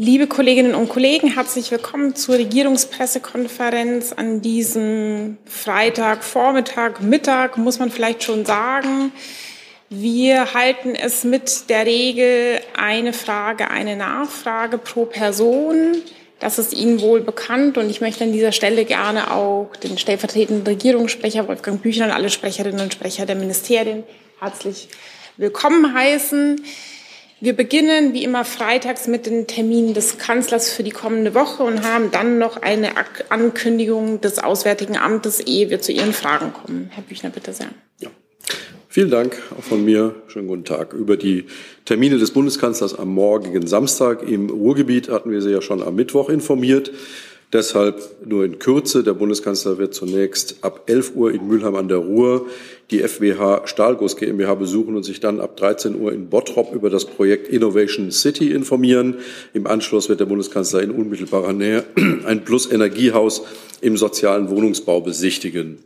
Liebe Kolleginnen und Kollegen, herzlich willkommen zur Regierungspressekonferenz an diesem Freitag, Vormittag, Mittag, muss man vielleicht schon sagen. Wir halten es mit der Regel eine Frage, eine Nachfrage pro Person. Das ist Ihnen wohl bekannt und ich möchte an dieser Stelle gerne auch den stellvertretenden Regierungssprecher Wolfgang Büchner und alle Sprecherinnen und Sprecher der Ministerien herzlich willkommen heißen. Wir beginnen wie immer freitags mit den Terminen des Kanzlers für die kommende Woche und haben dann noch eine Ankündigung des Auswärtigen Amtes, ehe wir zu Ihren Fragen kommen. Herr Büchner, bitte sehr. Ja. Vielen Dank auch von mir. Schönen guten Tag. Über die Termine des Bundeskanzlers am morgigen Samstag im Ruhrgebiet hatten wir Sie ja schon am Mittwoch informiert. Deshalb nur in Kürze. Der Bundeskanzler wird zunächst ab 11 Uhr in Mülheim an der Ruhr die FWH Stahlguss GmbH besuchen und sich dann ab 13 Uhr in Bottrop über das Projekt Innovation City informieren. Im Anschluss wird der Bundeskanzler in unmittelbarer Nähe ein Plus-Energiehaus im sozialen Wohnungsbau besichtigen.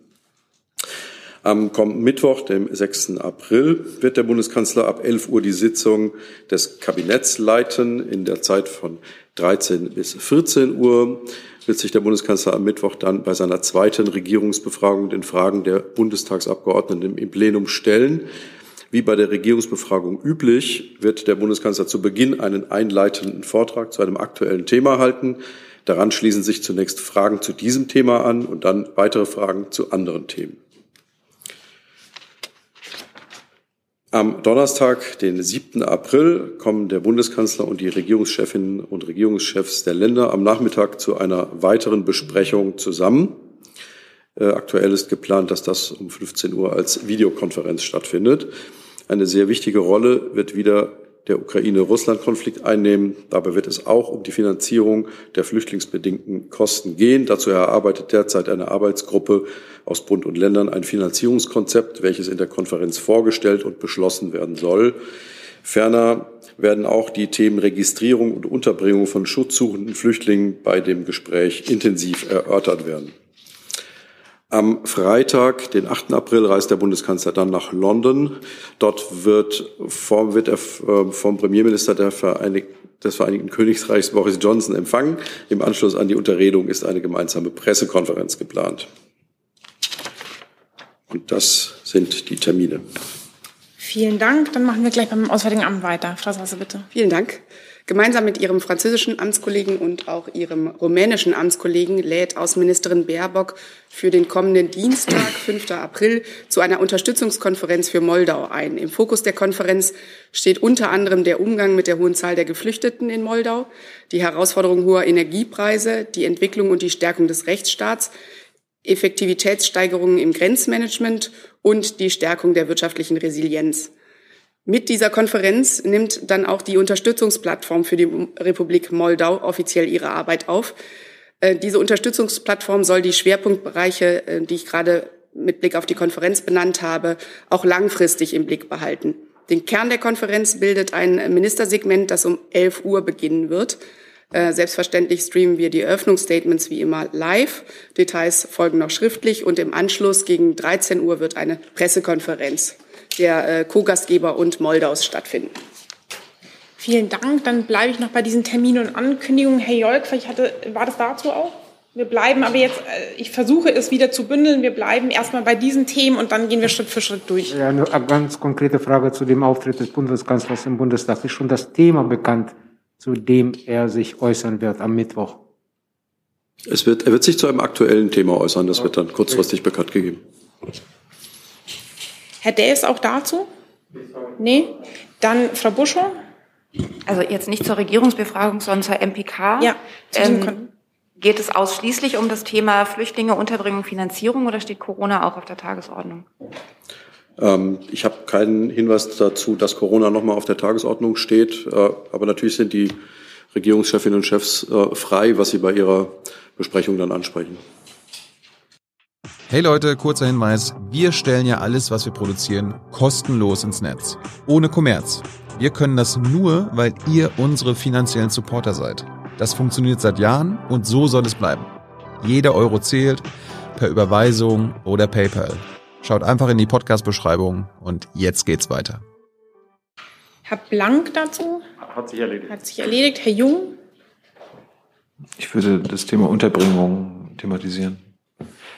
Am kommenden Mittwoch, dem 6. April, wird der Bundeskanzler ab 11 Uhr die Sitzung des Kabinetts leiten. In der Zeit von 13 bis 14 Uhr wird sich der Bundeskanzler am Mittwoch dann bei seiner zweiten Regierungsbefragung den Fragen der Bundestagsabgeordneten im Plenum stellen. Wie bei der Regierungsbefragung üblich, wird der Bundeskanzler zu Beginn einen einleitenden Vortrag zu einem aktuellen Thema halten. Daran schließen sich zunächst Fragen zu diesem Thema an und dann weitere Fragen zu anderen Themen. Am Donnerstag, den 7. April, kommen der Bundeskanzler und die Regierungschefinnen und Regierungschefs der Länder am Nachmittag zu einer weiteren Besprechung zusammen. Aktuell ist geplant, dass das um 15 Uhr als Videokonferenz stattfindet. Eine sehr wichtige Rolle wird wieder der Ukraine-Russland-Konflikt einnehmen. Dabei wird es auch um die Finanzierung der flüchtlingsbedingten Kosten gehen. Dazu erarbeitet derzeit eine Arbeitsgruppe aus Bund und Ländern ein Finanzierungskonzept, welches in der Konferenz vorgestellt und beschlossen werden soll. Ferner werden auch die Themen Registrierung und Unterbringung von schutzsuchenden Flüchtlingen bei dem Gespräch intensiv erörtert werden. Am Freitag, den 8. April, reist der Bundeskanzler dann nach London. Dort wird er vom Premierminister des Vereinigten Königreichs Boris Johnson empfangen. Im Anschluss an die Unterredung ist eine gemeinsame Pressekonferenz geplant. Und das sind die Termine. Vielen Dank. Dann machen wir gleich beim Auswärtigen Amt weiter. Frau Sasse, bitte. Vielen Dank. Gemeinsam mit ihrem französischen Amtskollegen und auch ihrem rumänischen Amtskollegen lädt Außenministerin Baerbock für den kommenden Dienstag, 5. April, zu einer Unterstützungskonferenz für Moldau ein. Im Fokus der Konferenz steht unter anderem der Umgang mit der hohen Zahl der Geflüchteten in Moldau, die Herausforderung hoher Energiepreise, die Entwicklung und die Stärkung des Rechtsstaats, Effektivitätssteigerungen im Grenzmanagement und die Stärkung der wirtschaftlichen Resilienz. Mit dieser Konferenz nimmt dann auch die Unterstützungsplattform für die Republik Moldau offiziell ihre Arbeit auf. Diese Unterstützungsplattform soll die Schwerpunktbereiche, die ich gerade mit Blick auf die Konferenz benannt habe, auch langfristig im Blick behalten. Den Kern der Konferenz bildet ein Ministersegment, das um 11 Uhr beginnen wird. Selbstverständlich streamen wir die Eröffnungsstatements wie immer live. Details folgen noch schriftlich und im Anschluss gegen 13 Uhr wird eine Pressekonferenz der Co-Gastgeber und Moldaus stattfinden. Vielen Dank. Dann bleibe ich noch bei diesen Terminen und Ankündigungen. Herr Jolk, vielleicht war das dazu auch? Wir bleiben aber jetzt, ich versuche es wieder zu bündeln, wir bleiben erstmal bei diesen Themen und dann gehen wir Schritt für Schritt durch. Ja, eine ganz konkrete Frage zu dem Auftritt des Bundeskanzlers im Bundestag. Ist schon das Thema bekannt, zu dem er sich äußern wird am Mittwoch? Er wird sich zu einem aktuellen Thema äußern, das wird dann kurzfristig bekannt gegeben. Herr Dels auch dazu? Nee? Dann Frau Buschow? Also jetzt nicht zur Regierungsbefragung, sondern zur MPK. Ja, geht es ausschließlich um das Thema Flüchtlinge, Unterbringung, Finanzierung oder steht Corona auch auf der Tagesordnung? Ich habe keinen Hinweis dazu, dass Corona nochmal auf der Tagesordnung steht. Aber natürlich sind die Regierungschefinnen und Chefs frei, was sie bei ihrer Besprechung dann ansprechen. Hey Leute, kurzer Hinweis. Wir stellen ja alles, was wir produzieren, kostenlos ins Netz. Ohne Kommerz. Wir können das nur, weil ihr unsere finanziellen Supporter seid. Das funktioniert seit Jahren und so soll es bleiben. Jeder Euro zählt, per Überweisung oder PayPal. Schaut einfach in die Podcast-Beschreibung und jetzt geht's weiter. Herr Blank dazu? Hat sich erledigt. Herr Jung? Ich würde das Thema Unterbringung thematisieren.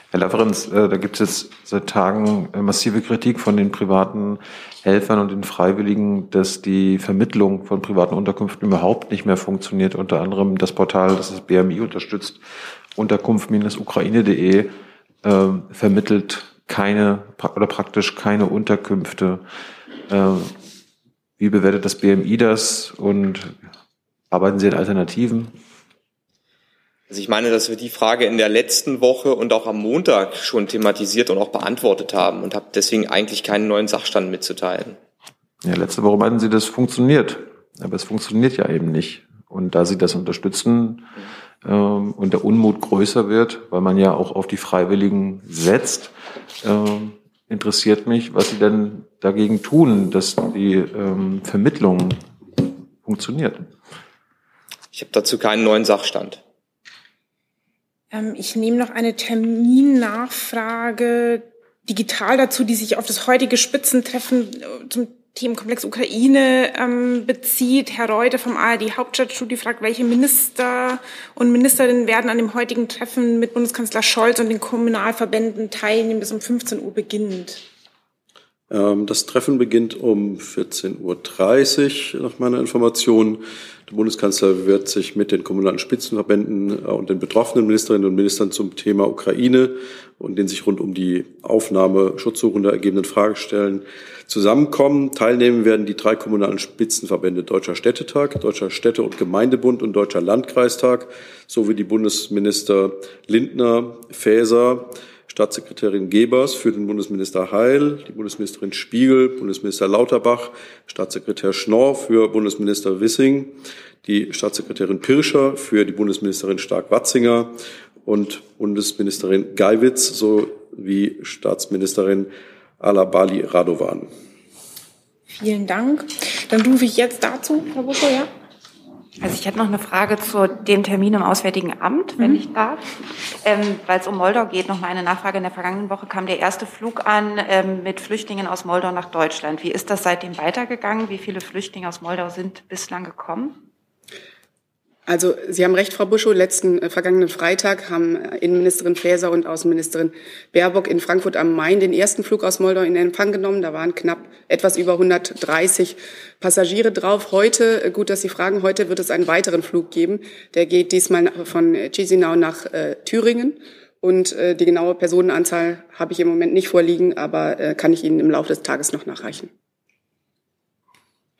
Herr Lavrens, da gibt es jetzt seit Tagen massive Kritik von den privaten Helfern und den Freiwilligen, dass die Vermittlung von privaten Unterkünften überhaupt nicht mehr funktioniert. Unter anderem das Portal, das BMI unterstützt, Unterkunft-Ukraine.de, vermittelt keine oder praktisch keine Unterkünfte. Wie bewertet das BMI das und arbeiten Sie an Alternativen? Also ich meine, dass wir die Frage in der letzten Woche und auch am Montag schon thematisiert und auch beantwortet haben und habe deswegen eigentlich keinen neuen Sachstand mitzuteilen. Ja, letzte Woche meinten Sie, das funktioniert. Aber es funktioniert ja eben nicht. Und da Sie das unterstützen und der Unmut größer wird, weil man ja auch auf die Freiwilligen setzt, interessiert mich, was Sie denn dagegen tun, dass die Vermittlung funktioniert. Ich habe dazu keinen neuen Sachstand. Ich nehme noch eine Terminnachfrage digital dazu, die sich auf das heutige Spitzentreffen zum Themenkomplex Ukraine bezieht. Herr Reuter vom ARD Hauptstadtstudio fragt, welche Minister und Ministerinnen werden an dem heutigen Treffen mit Bundeskanzler Scholz und den Kommunalverbänden teilnehmen, das um 15 Uhr beginnt? Das Treffen beginnt um 14.30 Uhr nach meiner Information. Der Bundeskanzler wird sich mit den kommunalen Spitzenverbänden und den betroffenen Ministerinnen und Ministern zum Thema Ukraine und den sich rund um die Aufnahme Schutzsuchender ergebenden Fragestellen zusammenkommen. Teilnehmen werden die 3 kommunalen Spitzenverbände Deutscher Städtetag, Deutscher Städte- und Gemeindebund und Deutscher Landkreistag sowie die Bundesminister Lindner, Faeser, Staatssekretärin Gebers für den Bundesminister Heil, die Bundesministerin Spiegel, Bundesminister Lauterbach, Staatssekretär Schnorr für Bundesminister Wissing, die Staatssekretärin Pirscher für die Bundesministerin Stark-Watzinger und Bundesministerin Geiwitz sowie Staatsministerin Alabali Radovan. Vielen Dank. Dann rufe ich jetzt dazu, Herr Buschow, ja? Also ich hätte noch eine Frage zu dem Termin im Auswärtigen Amt, wenn ich darf. Weil es um Moldau geht, noch mal eine Nachfrage. In der vergangenen Woche kam der erste Flug an mit Flüchtlingen aus Moldau nach Deutschland. Wie ist das seitdem weitergegangen? Wie viele Flüchtlinge aus Moldau sind bislang gekommen? Also Sie haben recht, Frau Buschow. Letzten vergangenen Freitag haben Innenministerin Faeser und Außenministerin Baerbock in Frankfurt am Main den ersten Flug aus Moldau in Empfang genommen. Da waren knapp etwas über 130 Passagiere drauf. Heute, gut, dass Sie fragen, heute wird es einen weiteren Flug geben. Der geht diesmal von Chisinau nach Thüringen. Und die genaue Personenanzahl habe ich im Moment nicht vorliegen, aber kann ich Ihnen im Laufe des Tages noch nachreichen.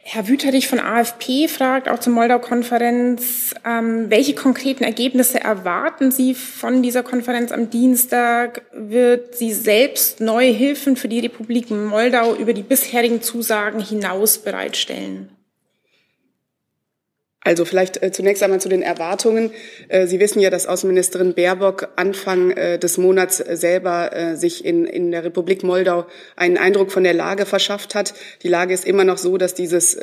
Herr Wüterich von AFP fragt auch zur Moldau-Konferenz, welche konkreten Ergebnisse erwarten Sie von dieser Konferenz am Dienstag? Wird sie selbst neue Hilfen für die Republik Moldau über die bisherigen Zusagen hinaus bereitstellen? Also vielleicht zunächst einmal zu den Erwartungen. Sie wissen ja, dass Außenministerin Baerbock Anfang des Monats selber sich in der Republik Moldau einen Eindruck von der Lage verschafft hat. Die Lage ist immer noch so, dass dieses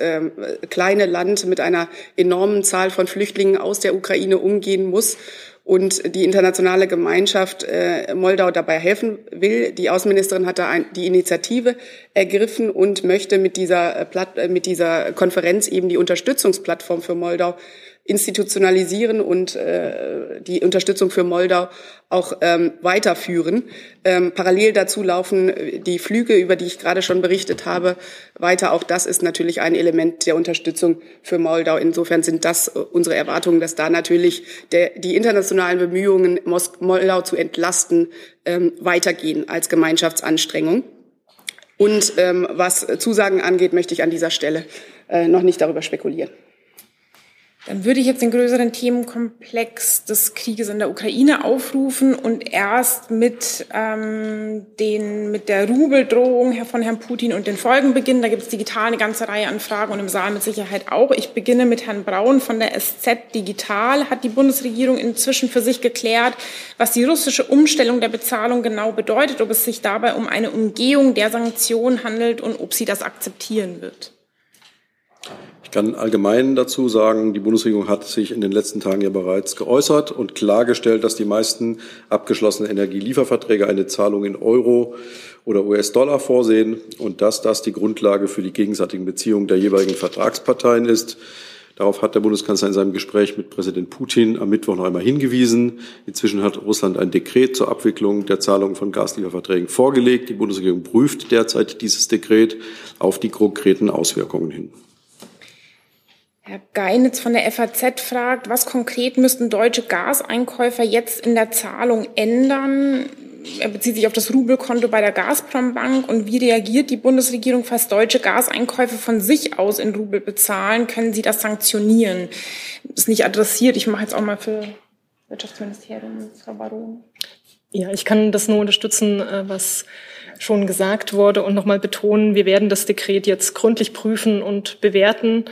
kleine Land mit einer enormen Zahl von Flüchtlingen aus der Ukraine umgehen muss und die internationale Gemeinschaft Moldau dabei helfen will. Die Außenministerin hat da die Initiative ergriffen und möchte mit dieser Konferenz eben die Unterstützungsplattform für Moldau institutionalisieren und die Unterstützung für Moldau auch weiterführen. Parallel dazu laufen die Flüge, über die ich gerade schon berichtet habe, weiter. Auch das ist natürlich ein Element der Unterstützung für Moldau. Insofern sind das unsere Erwartungen, dass da natürlich die internationalen Bemühungen, Moldau zu entlasten, weitergehen als Gemeinschaftsanstrengung. Und was Zusagen angeht, möchte ich an dieser Stelle noch nicht darüber spekulieren. Dann würde ich jetzt den größeren Themenkomplex des Krieges in der Ukraine aufrufen und erst mit der Rubeldrohung von Herrn Putin und den Folgen beginnen. Da gibt es digital eine ganze Reihe an Fragen und im Saal mit Sicherheit auch. Ich beginne mit Herrn Braun von der SZ Digital. Hat die Bundesregierung inzwischen für sich geklärt, was die russische Umstellung der Bezahlung genau bedeutet, ob es sich dabei um eine Umgehung der Sanktionen handelt und ob sie das akzeptieren wird? Ich kann allgemein dazu sagen, die Bundesregierung hat sich in den letzten Tagen ja bereits geäußert und klargestellt, dass die meisten abgeschlossenen Energielieferverträge eine Zahlung in Euro oder US-Dollar vorsehen und dass das die Grundlage für die gegenseitigen Beziehungen der jeweiligen Vertragsparteien ist. Darauf hat der Bundeskanzler in seinem Gespräch mit Präsident Putin am Mittwoch noch einmal hingewiesen. Inzwischen hat Russland ein Dekret zur Abwicklung der Zahlungen von Gaslieferverträgen vorgelegt. Die Bundesregierung prüft derzeit dieses Dekret auf die konkreten Auswirkungen hin. Herr Geinitz von der FAZ fragt, was konkret müssten deutsche Gaseinkäufer jetzt in der Zahlung ändern? Er bezieht sich auf das Rubelkonto bei der Gazprom-Bank. Und wie reagiert die Bundesregierung, falls deutsche Gaseinkäufe von sich aus in Rubel bezahlen? Können Sie das sanktionieren? Ist nicht adressiert. Ich mache jetzt auch mal für Wirtschaftsministerium, Frau Baron. Ja, ich kann das nur unterstützen, was schon gesagt wurde und nochmal betonen, wir werden das Dekret jetzt gründlich prüfen und bewerten.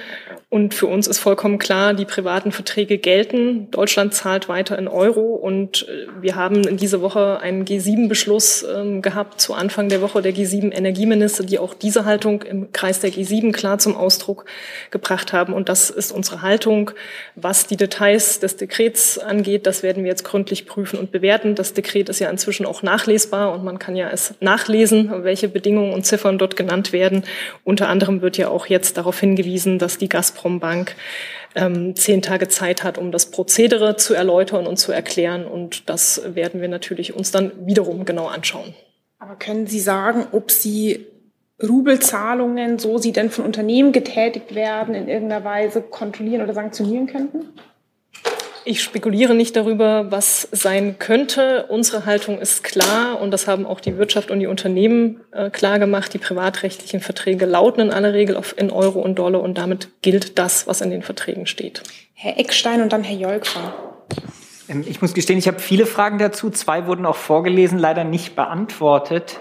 Und für uns ist vollkommen klar, die privaten Verträge gelten. Deutschland zahlt weiter in Euro und wir haben in dieser Woche einen G7-Beschluss gehabt, zu Anfang der Woche der G7-Energieminister, die auch diese Haltung im Kreis der G7 klar zum Ausdruck gebracht haben. Und das ist unsere Haltung. Was die Details des Dekrets angeht, das werden wir jetzt gründlich prüfen und bewerten. Das Dekret ist ja inzwischen auch nachlesbar und man kann ja es nachlesen, welche Bedingungen und Ziffern dort genannt werden. Unter anderem wird ja auch jetzt darauf hingewiesen, dass die Gazprom-Bank 10 Tage Zeit hat, um das Prozedere zu erläutern und zu erklären. Und das werden wir natürlich uns dann wiederum genau anschauen. Aber können Sie sagen, ob Sie Rubelzahlungen, so sie denn von Unternehmen getätigt werden, in irgendeiner Weise kontrollieren oder sanktionieren könnten? Ich spekuliere nicht darüber, was sein könnte. Unsere Haltung ist klar und das haben auch die Wirtschaft und die Unternehmen klar gemacht. Die privatrechtlichen Verträge lauten in aller Regel in Euro und Dollar und damit gilt das, was in den Verträgen steht. Herr Eckstein und dann Herr Jolkra. Ich muss gestehen, ich habe viele Fragen dazu. 2 wurden auch vorgelesen, leider nicht beantwortet.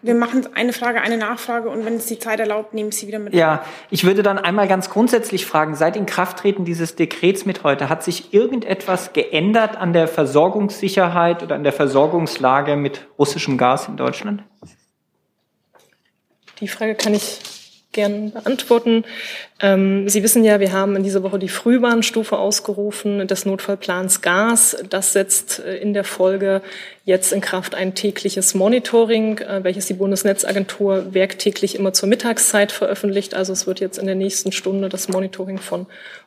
Wir machen eine Frage, eine Nachfrage und wenn es die Zeit erlaubt, nehmen Sie wieder mit. Ja, ich würde dann einmal ganz grundsätzlich fragen, seit Inkrafttreten dieses Dekrets mit heute, hat sich irgendetwas geändert an der Versorgungssicherheit oder an der Versorgungslage mit russischem Gas in Deutschland? Die Frage kann ich gerne beantworten. Sie wissen ja, wir haben in dieser Woche die Frühwarnstufe ausgerufen, des Notfallplans Gas. Das setzt in der Folge jetzt in Kraft ein tägliches Monitoring, welches die Bundesnetzagentur werktäglich immer zur Mittagszeit veröffentlicht. Also es wird jetzt in der nächsten Stunde das Monitoring von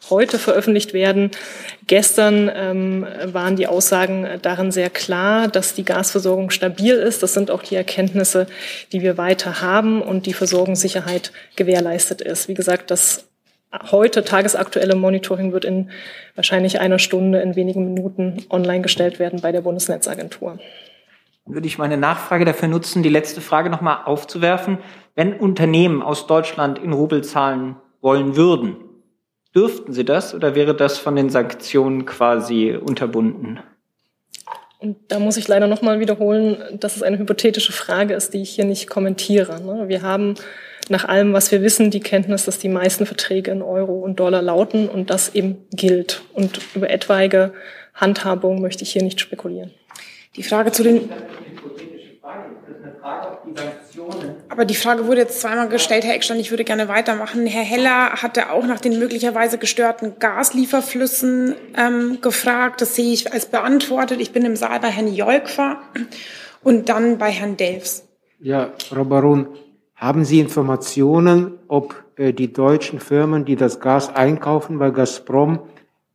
heute veröffentlicht werden. Gestern waren die Aussagen darin sehr klar, dass die Gasversorgung stabil ist. Das sind auch die Erkenntnisse, die wir weiter haben und die Versorgungssicherheit gewährleistet ist. Wie gesagt, das heute tagesaktuelle Monitoring wird in wahrscheinlich einer Stunde, in wenigen Minuten online gestellt werden bei der Bundesnetzagentur. Würde ich meine Nachfrage dafür nutzen, die letzte Frage nochmal aufzuwerfen. Wenn Unternehmen aus Deutschland in Rubel zahlen wollen würden, dürften sie das oder wäre das von den Sanktionen quasi unterbunden? Und da muss ich leider nochmal wiederholen, dass es eine hypothetische Frage ist, die ich hier nicht kommentiere. Wir haben nach allem, was wir wissen, die Kenntnis, dass die meisten Verträge in Euro und Dollar lauten und das eben gilt. Und über etwaige Handhabung möchte ich hier nicht spekulieren. Die Frage zu den... Aber die Frage wurde jetzt zweimal gestellt, Herr Eckstein, ich würde gerne weitermachen. Herr Heller hatte auch nach den möglicherweise gestörten Gaslieferflüssen gefragt. Das sehe ich als beantwortet. Ich bin im Saal bei Herrn Jolkwa und dann bei Herrn Delfs. Ja, Frau Baron, haben Sie Informationen, ob die deutschen Firmen, die das Gas einkaufen bei Gazprom,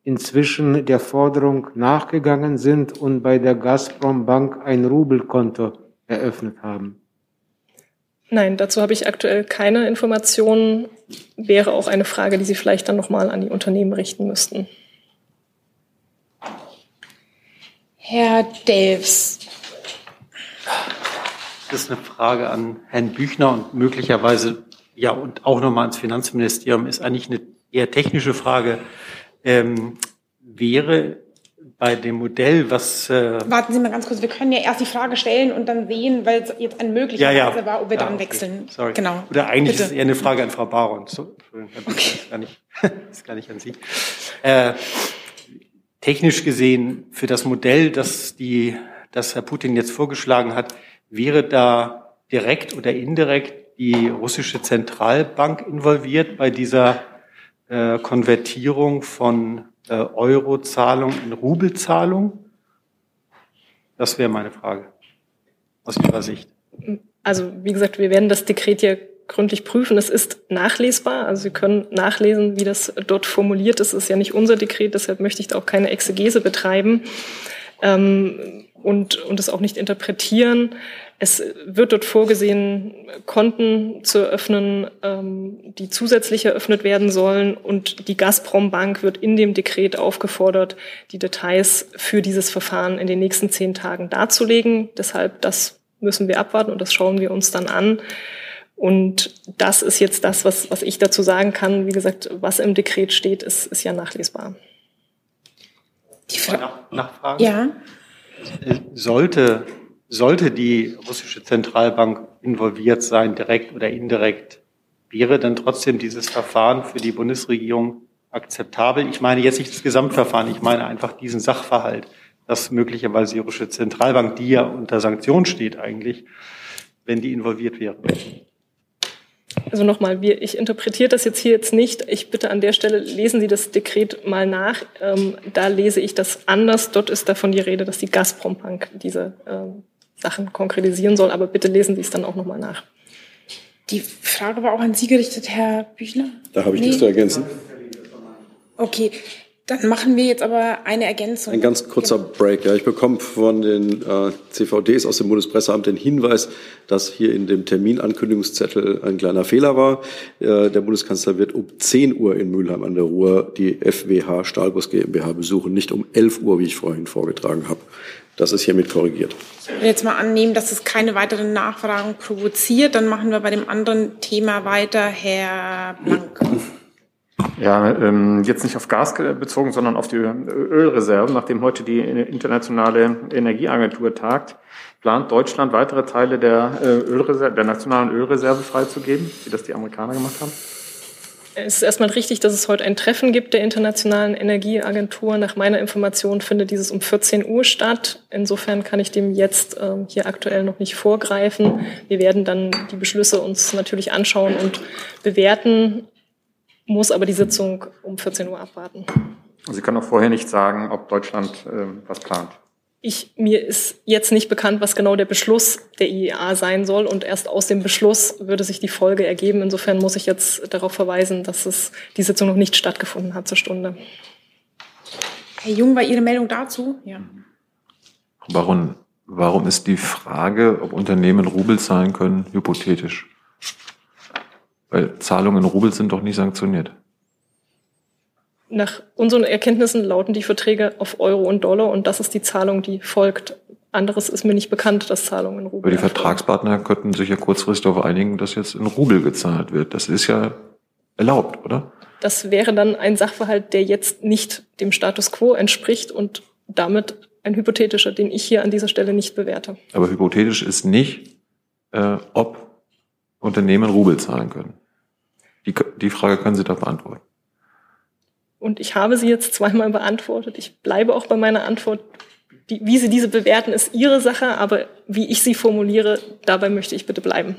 inzwischen der Forderung nachgegangen sind und bei der Gazprom-Bank ein Rubelkonto eröffnet haben? Nein, dazu habe ich aktuell keine Informationen. Wäre auch eine Frage, die Sie vielleicht dann nochmal an die Unternehmen richten müssten. Herr Delfs. Das ist eine Frage an Herrn Büchner und möglicherweise, ja, und auch nochmal ans Finanzministerium, ist eigentlich eine eher technische Frage. Wäre bei dem Modell, was... Warten Sie mal ganz kurz, wir können ja erst die Frage stellen und dann sehen, weil es jetzt eine Möglichkeit war, ob wir dann wechseln. Sorry. Genau. Oder eigentlich Bitte. Ist es eher eine Frage an Frau Baron. So, Entschuldigung, Herr Büchner, ist gar nicht an Sie. Technisch gesehen, für das Modell, das Herr Putin jetzt vorgeschlagen hat, wäre da direkt oder indirekt die russische Zentralbank involviert bei dieser Konvertierung von Eurozahlung in Rubelzahlung? Das wäre meine Frage aus Ihrer Sicht. Also wie gesagt, wir werden das Dekret hier gründlich prüfen. Es ist nachlesbar, also Sie können nachlesen, wie das dort formuliert ist. Es ist ja nicht unser Dekret, deshalb möchte ich da auch keine Exegese betreiben und es auch nicht interpretieren. Es wird dort vorgesehen, Konten zu eröffnen, die zusätzlich eröffnet werden sollen. Und die Gazprom-Bank wird in dem Dekret aufgefordert, die Details für dieses Verfahren in den nächsten 10 Tagen darzulegen. Deshalb, das müssen wir abwarten und das schauen wir uns dann an. Und das ist jetzt das, was ich dazu sagen kann. Wie gesagt, was im Dekret steht, ist ja nachlesbar. Die Nachfrage? Ja. Sollte die russische Zentralbank involviert sein, direkt oder indirekt, wäre dann trotzdem dieses Verfahren für die Bundesregierung akzeptabel? Ich meine jetzt nicht das Gesamtverfahren, ich meine einfach diesen Sachverhalt, dass möglicherweise die russische Zentralbank, die ja unter Sanktionen steht eigentlich, wenn die involviert wäre. Also nochmal, ich interpretiere das jetzt hier nicht. Ich bitte an der Stelle, lesen Sie das Dekret mal nach. Da lese ich das anders. Dort ist davon die Rede, dass die Gazprom-Bank diese Sachen konkretisieren soll. Aber bitte lesen Sie es dann auch nochmal nach. Die Frage war auch an Sie gerichtet, Herr Büchner. Da habe ich nichts zu ergänzen. Okay, dann machen wir jetzt aber eine Ergänzung. Ein ganz kurzer Break. Ja, ich bekomme von den CVDs aus dem Bundespresseamt den Hinweis, dass hier in dem Terminankündigungszettel ein kleiner Fehler war. Der Bundeskanzler wird um 10 Uhr in Mülheim an der Ruhr die FWH Stahlguss GmbH besuchen, nicht um 11 Uhr, wie ich vorhin vorgetragen habe. Das ist hiermit korrigiert. Wenn wir jetzt mal annehmen, dass es keine weiteren Nachfragen provoziert, dann machen wir bei dem anderen Thema weiter, Herr Blank. Ja, jetzt nicht auf Gas bezogen, sondern auf die Ölreserven. Nachdem heute die internationale Energieagentur tagt, plant Deutschland weitere Teile der nationalen Ölreserve freizugeben, wie das die Amerikaner gemacht haben? Es ist erstmal richtig, dass es heute ein Treffen gibt der Internationalen Energieagentur. Nach meiner Information findet dieses um 14 Uhr statt. Insofern kann ich dem jetzt hier aktuell noch nicht vorgreifen. Wir werden dann die Beschlüsse uns natürlich anschauen und bewerten. Muss aber die Sitzung um 14 Uhr abwarten. Sie können auch vorher nicht sagen, ob Deutschland was plant. Mir ist jetzt nicht bekannt, was genau der Beschluss der IEA sein soll. Und erst aus dem Beschluss würde sich die Folge ergeben. Insofern muss ich jetzt darauf verweisen, dass die Sitzung noch nicht stattgefunden hat zur Stunde. Herr Jung, war Ihre Meldung dazu? Ja. Warum ist die Frage, ob Unternehmen Rubel zahlen können, hypothetisch? Weil Zahlungen in Rubel sind doch nicht sanktioniert. Nach unseren Erkenntnissen lauten die Verträge auf Euro und Dollar und das ist die Zahlung, die folgt. Anderes ist mir nicht bekannt, dass Zahlungen in Rubel. Aber die Vertragspartner könnten sich ja kurzfristig darauf einigen, dass jetzt in Rubel gezahlt wird. Das ist ja erlaubt, oder? Das wäre dann ein Sachverhalt, der jetzt nicht dem Status quo entspricht und damit ein hypothetischer, den ich hier an dieser Stelle nicht bewerte. Aber hypothetisch ist nicht, ob Unternehmen Rubel zahlen können. Die Frage können Sie da beantworten. Und ich habe sie jetzt zweimal beantwortet. Ich bleibe auch bei meiner Antwort. Wie Sie diese bewerten, ist Ihre Sache, aber wie ich sie formuliere, dabei möchte ich bitte bleiben.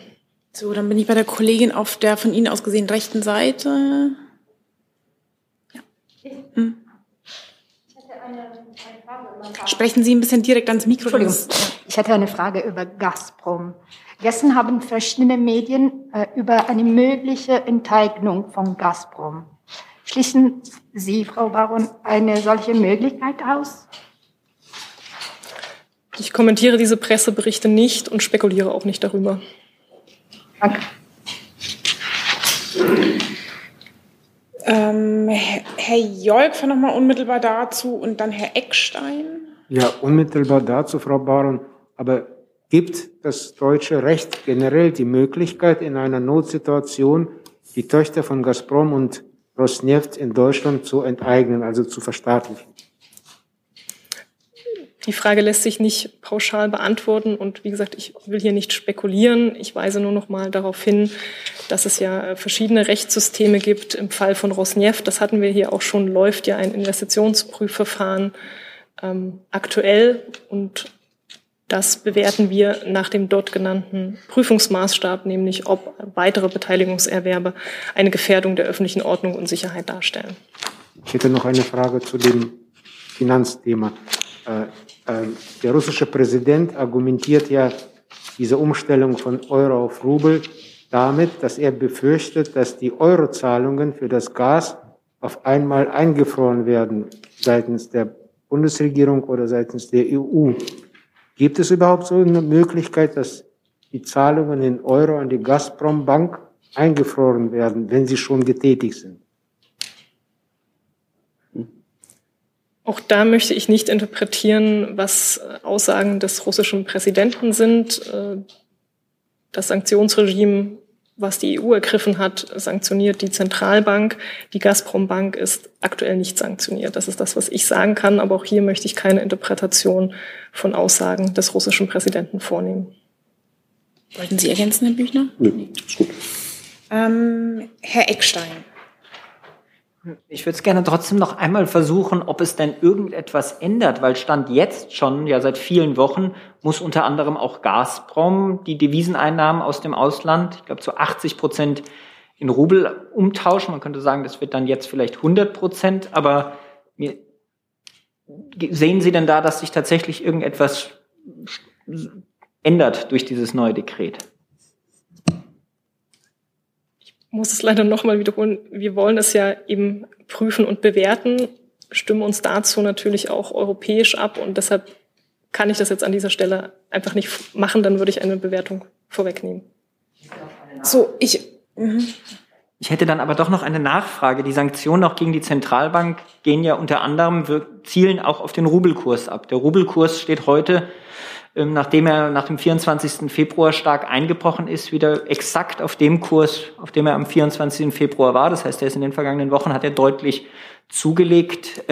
So, dann bin ich bei der Kollegin auf der von Ihnen aus gesehen rechten Seite. Ja. Hm. Ich hatte eine Frage über Gas. Sprechen Sie ein bisschen direkt ans Mikro. Entschuldigung, ich hatte eine Frage über Gazprom. Gestern haben verschiedene Medien über eine mögliche Enteignung von Gazprom. Schließen Sie, Frau Baron, eine solche Möglichkeit aus? Ich kommentiere diese Presseberichte nicht und spekuliere auch nicht darüber. Danke. Herr Jolk, war nochmal unmittelbar dazu und dann Herr Eckstein. Ja, unmittelbar dazu, Frau Baron, aber gibt das deutsche Recht generell die Möglichkeit, in einer Notsituation die Töchter von Gazprom und Rosneft in Deutschland zu enteignen, also zu verstaatlichen? Die Frage lässt sich nicht pauschal beantworten und wie gesagt, ich will hier nicht spekulieren. Ich weise nur noch mal darauf hin, dass es ja verschiedene Rechtssysteme gibt. Im Fall von Rosneft, das hatten wir hier auch schon, läuft ja ein Investitionsprüfverfahren aktuell und das bewerten wir nach dem dort genannten Prüfungsmaßstab, nämlich ob weitere Beteiligungserwerbe eine Gefährdung der öffentlichen Ordnung und Sicherheit darstellen. Ich hätte noch eine Frage zu dem Finanzthema. Der russische Präsident argumentiert ja diese Umstellung von Euro auf Rubel damit, dass er befürchtet, dass die Eurozahlungen für das Gas auf einmal eingefroren werden seitens der Bundesregierung oder seitens der EU. Gibt es überhaupt so eine Möglichkeit, dass die Zahlungen in Euro an die Gazprom-Bank eingefroren werden, wenn sie schon getätigt sind? Auch da möchte ich nicht interpretieren, was Aussagen des russischen Präsidenten sind. Das Sanktionsregime, was die EU ergriffen hat, sanktioniert die Zentralbank. Die Gazprom-Bank ist aktuell nicht sanktioniert. Das ist das, was ich sagen kann. Aber auch hier möchte ich keine Interpretation von Aussagen des russischen Präsidenten vornehmen. Wollten Sie ergänzen, Herr Büchner? Nein, ist gut. Herr Eckstein. Ich würde es gerne trotzdem noch einmal versuchen, ob es denn irgendetwas ändert, weil Stand jetzt schon, ja seit vielen Wochen, muss unter anderem auch Gazprom die Deviseneinnahmen aus dem Ausland, ich glaube zu 80% in Rubel umtauschen. Man könnte sagen, das wird dann jetzt vielleicht 100%, aber sehen Sie denn da, dass sich tatsächlich irgendetwas ändert durch dieses neue Dekret? Muss es leider nochmal wiederholen, wir wollen es ja eben prüfen und bewerten, stimmen uns dazu natürlich auch europäisch ab und deshalb kann ich das jetzt an dieser Stelle einfach nicht machen, dann würde ich eine Bewertung vorwegnehmen. Ich hätte dann aber doch noch eine Nachfrage. Die Sanktionen auch gegen die Zentralbank gehen ja unter anderem, zielen auch auf den Rubelkurs ab. Der Rubelkurs steht heute, nachdem er nach dem 24. Februar stark eingebrochen ist, wieder exakt auf dem Kurs, auf dem er am 24. Februar war. Das heißt, er ist in den vergangenen Wochen, hat er deutlich zugelegt.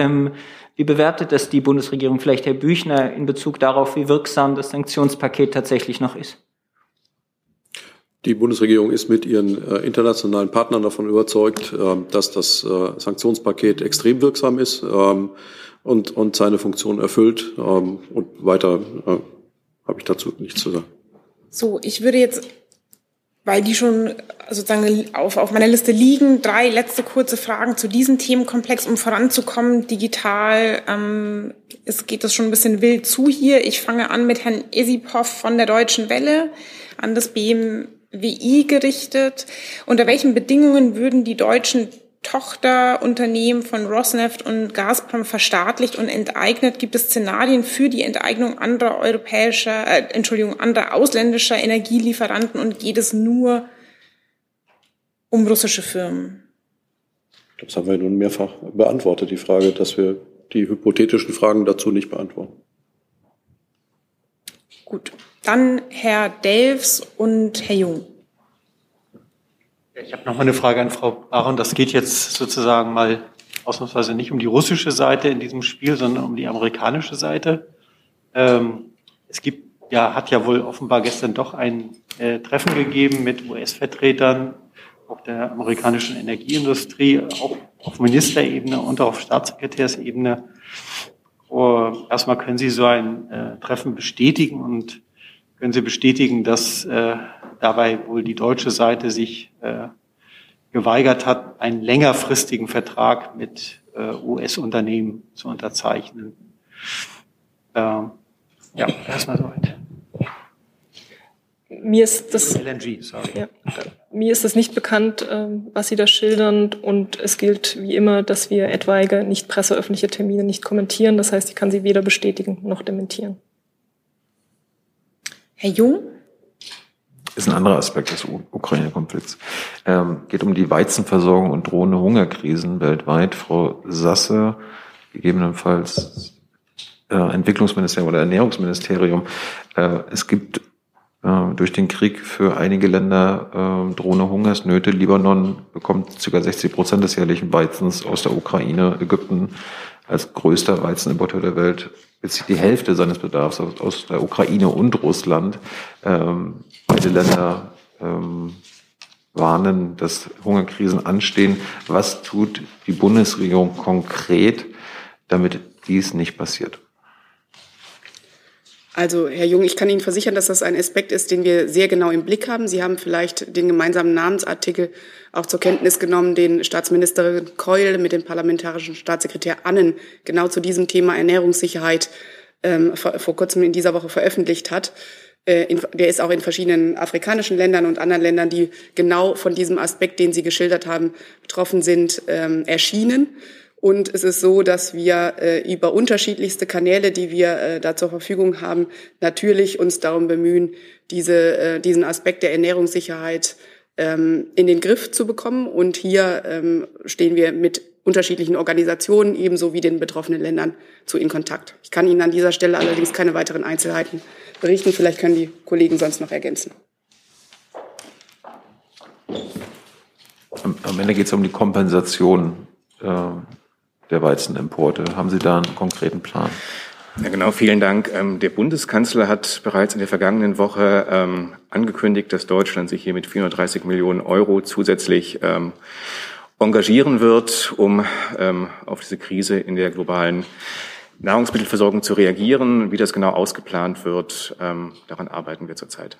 Wie bewertet das die Bundesregierung, vielleicht Herr Büchner, in Bezug darauf, wie wirksam das Sanktionspaket tatsächlich noch ist? Die Bundesregierung ist mit ihren internationalen Partnern davon überzeugt, dass das Sanktionspaket extrem wirksam ist und seine Funktion erfüllt. Und weiter habe ich dazu nichts zu sagen. So, ich würde jetzt, weil die schon sozusagen auf meiner Liste liegen, 3 letzte kurze Fragen zu diesem Themenkomplex, um voranzukommen. Digital, es geht das schon ein bisschen wild zu hier. Ich fange an mit Herrn Isipov von der Deutschen Welle, an das BMWI gerichtet. Unter welchen Bedingungen würden die deutschen Tochterunternehmen von Rosneft und Gazprom verstaatlicht und enteignet? Gibt es Szenarien für die Enteignung anderer ausländischer Energielieferanten und geht es nur um russische Firmen? Das haben wir nun mehrfach beantwortet, die Frage, dass wir die hypothetischen Fragen dazu nicht beantworten. Gut, dann Herr Delfs und Herr Jung. Ich habe noch mal eine Frage an Frau Baron. Das geht jetzt sozusagen mal ausnahmsweise nicht um die russische Seite in diesem Spiel, sondern um die amerikanische Seite. Es hat ja wohl offenbar gestern doch ein Treffen gegeben mit US-Vertretern, auch der amerikanischen Energieindustrie, auch auf Ministerebene und auf Staatssekretärsebene. Erstmal können Sie so ein Treffen bestätigen und können Sie bestätigen, dass dabei wohl die deutsche Seite sich geweigert hat, einen längerfristigen Vertrag mit US-Unternehmen zu unterzeichnen. Ja, erstmal soweit. Mir ist das nicht bekannt, was Sie da schildern. Und es gilt wie immer, dass wir etwaige nicht presseöffentliche Termine nicht kommentieren. Das heißt, ich kann sie weder bestätigen noch dementieren. Herr Jung? Ist ein anderer Aspekt des Ukraine-Konflikts. Geht um die Weizenversorgung und drohende Hungerkrisen weltweit. Frau Sasse, gegebenenfalls Entwicklungsministerium oder Ernährungsministerium. Es gibt durch den Krieg für einige Länder drohende Hungersnöte. Libanon bekommt ca. 60% des jährlichen Weizens aus der Ukraine. Ägypten als größter Weizenimporteur der Welt bezieht die Hälfte seines Bedarfs aus der Ukraine und Russland. Beide Länder warnen, dass Hungerkrisen anstehen. Was tut die Bundesregierung konkret, damit dies nicht passiert? Also, Herr Jung, ich kann Ihnen versichern, dass das ein Aspekt ist, den wir sehr genau im Blick haben. Sie haben vielleicht den gemeinsamen Namensartikel auch zur Kenntnis genommen, den Staatsministerin Keul mit dem parlamentarischen Staatssekretär Annen genau zu diesem Thema Ernährungssicherheit vor kurzem in dieser Woche veröffentlicht hat. der ist auch in verschiedenen afrikanischen Ländern und anderen Ländern, die genau von diesem Aspekt, den Sie geschildert haben, betroffen sind, erschienen. Und es ist so, dass wir über unterschiedlichste Kanäle, die wir da zur Verfügung haben, natürlich uns darum bemühen, diesen Aspekt der Ernährungssicherheit in den Griff zu bekommen. Und hier stehen wir mit unterschiedlichen Organisationen ebenso wie den betroffenen Ländern in Kontakt. Ich kann Ihnen an dieser Stelle allerdings keine weiteren Einzelheiten berichten. Vielleicht können die Kollegen sonst noch ergänzen. Am Ende geht es um die Kompensation der Weizenimporte. Haben Sie da einen konkreten Plan? Ja, genau, vielen Dank. Der Bundeskanzler hat bereits in der vergangenen Woche angekündigt, dass Deutschland sich hier mit 430 Millionen Euro zusätzlich engagieren wird, um auf diese Krise in der globalen Nahrungsmittelversorgung zu reagieren. Wie das genau ausgeplant wird, daran arbeiten wir zurzeit.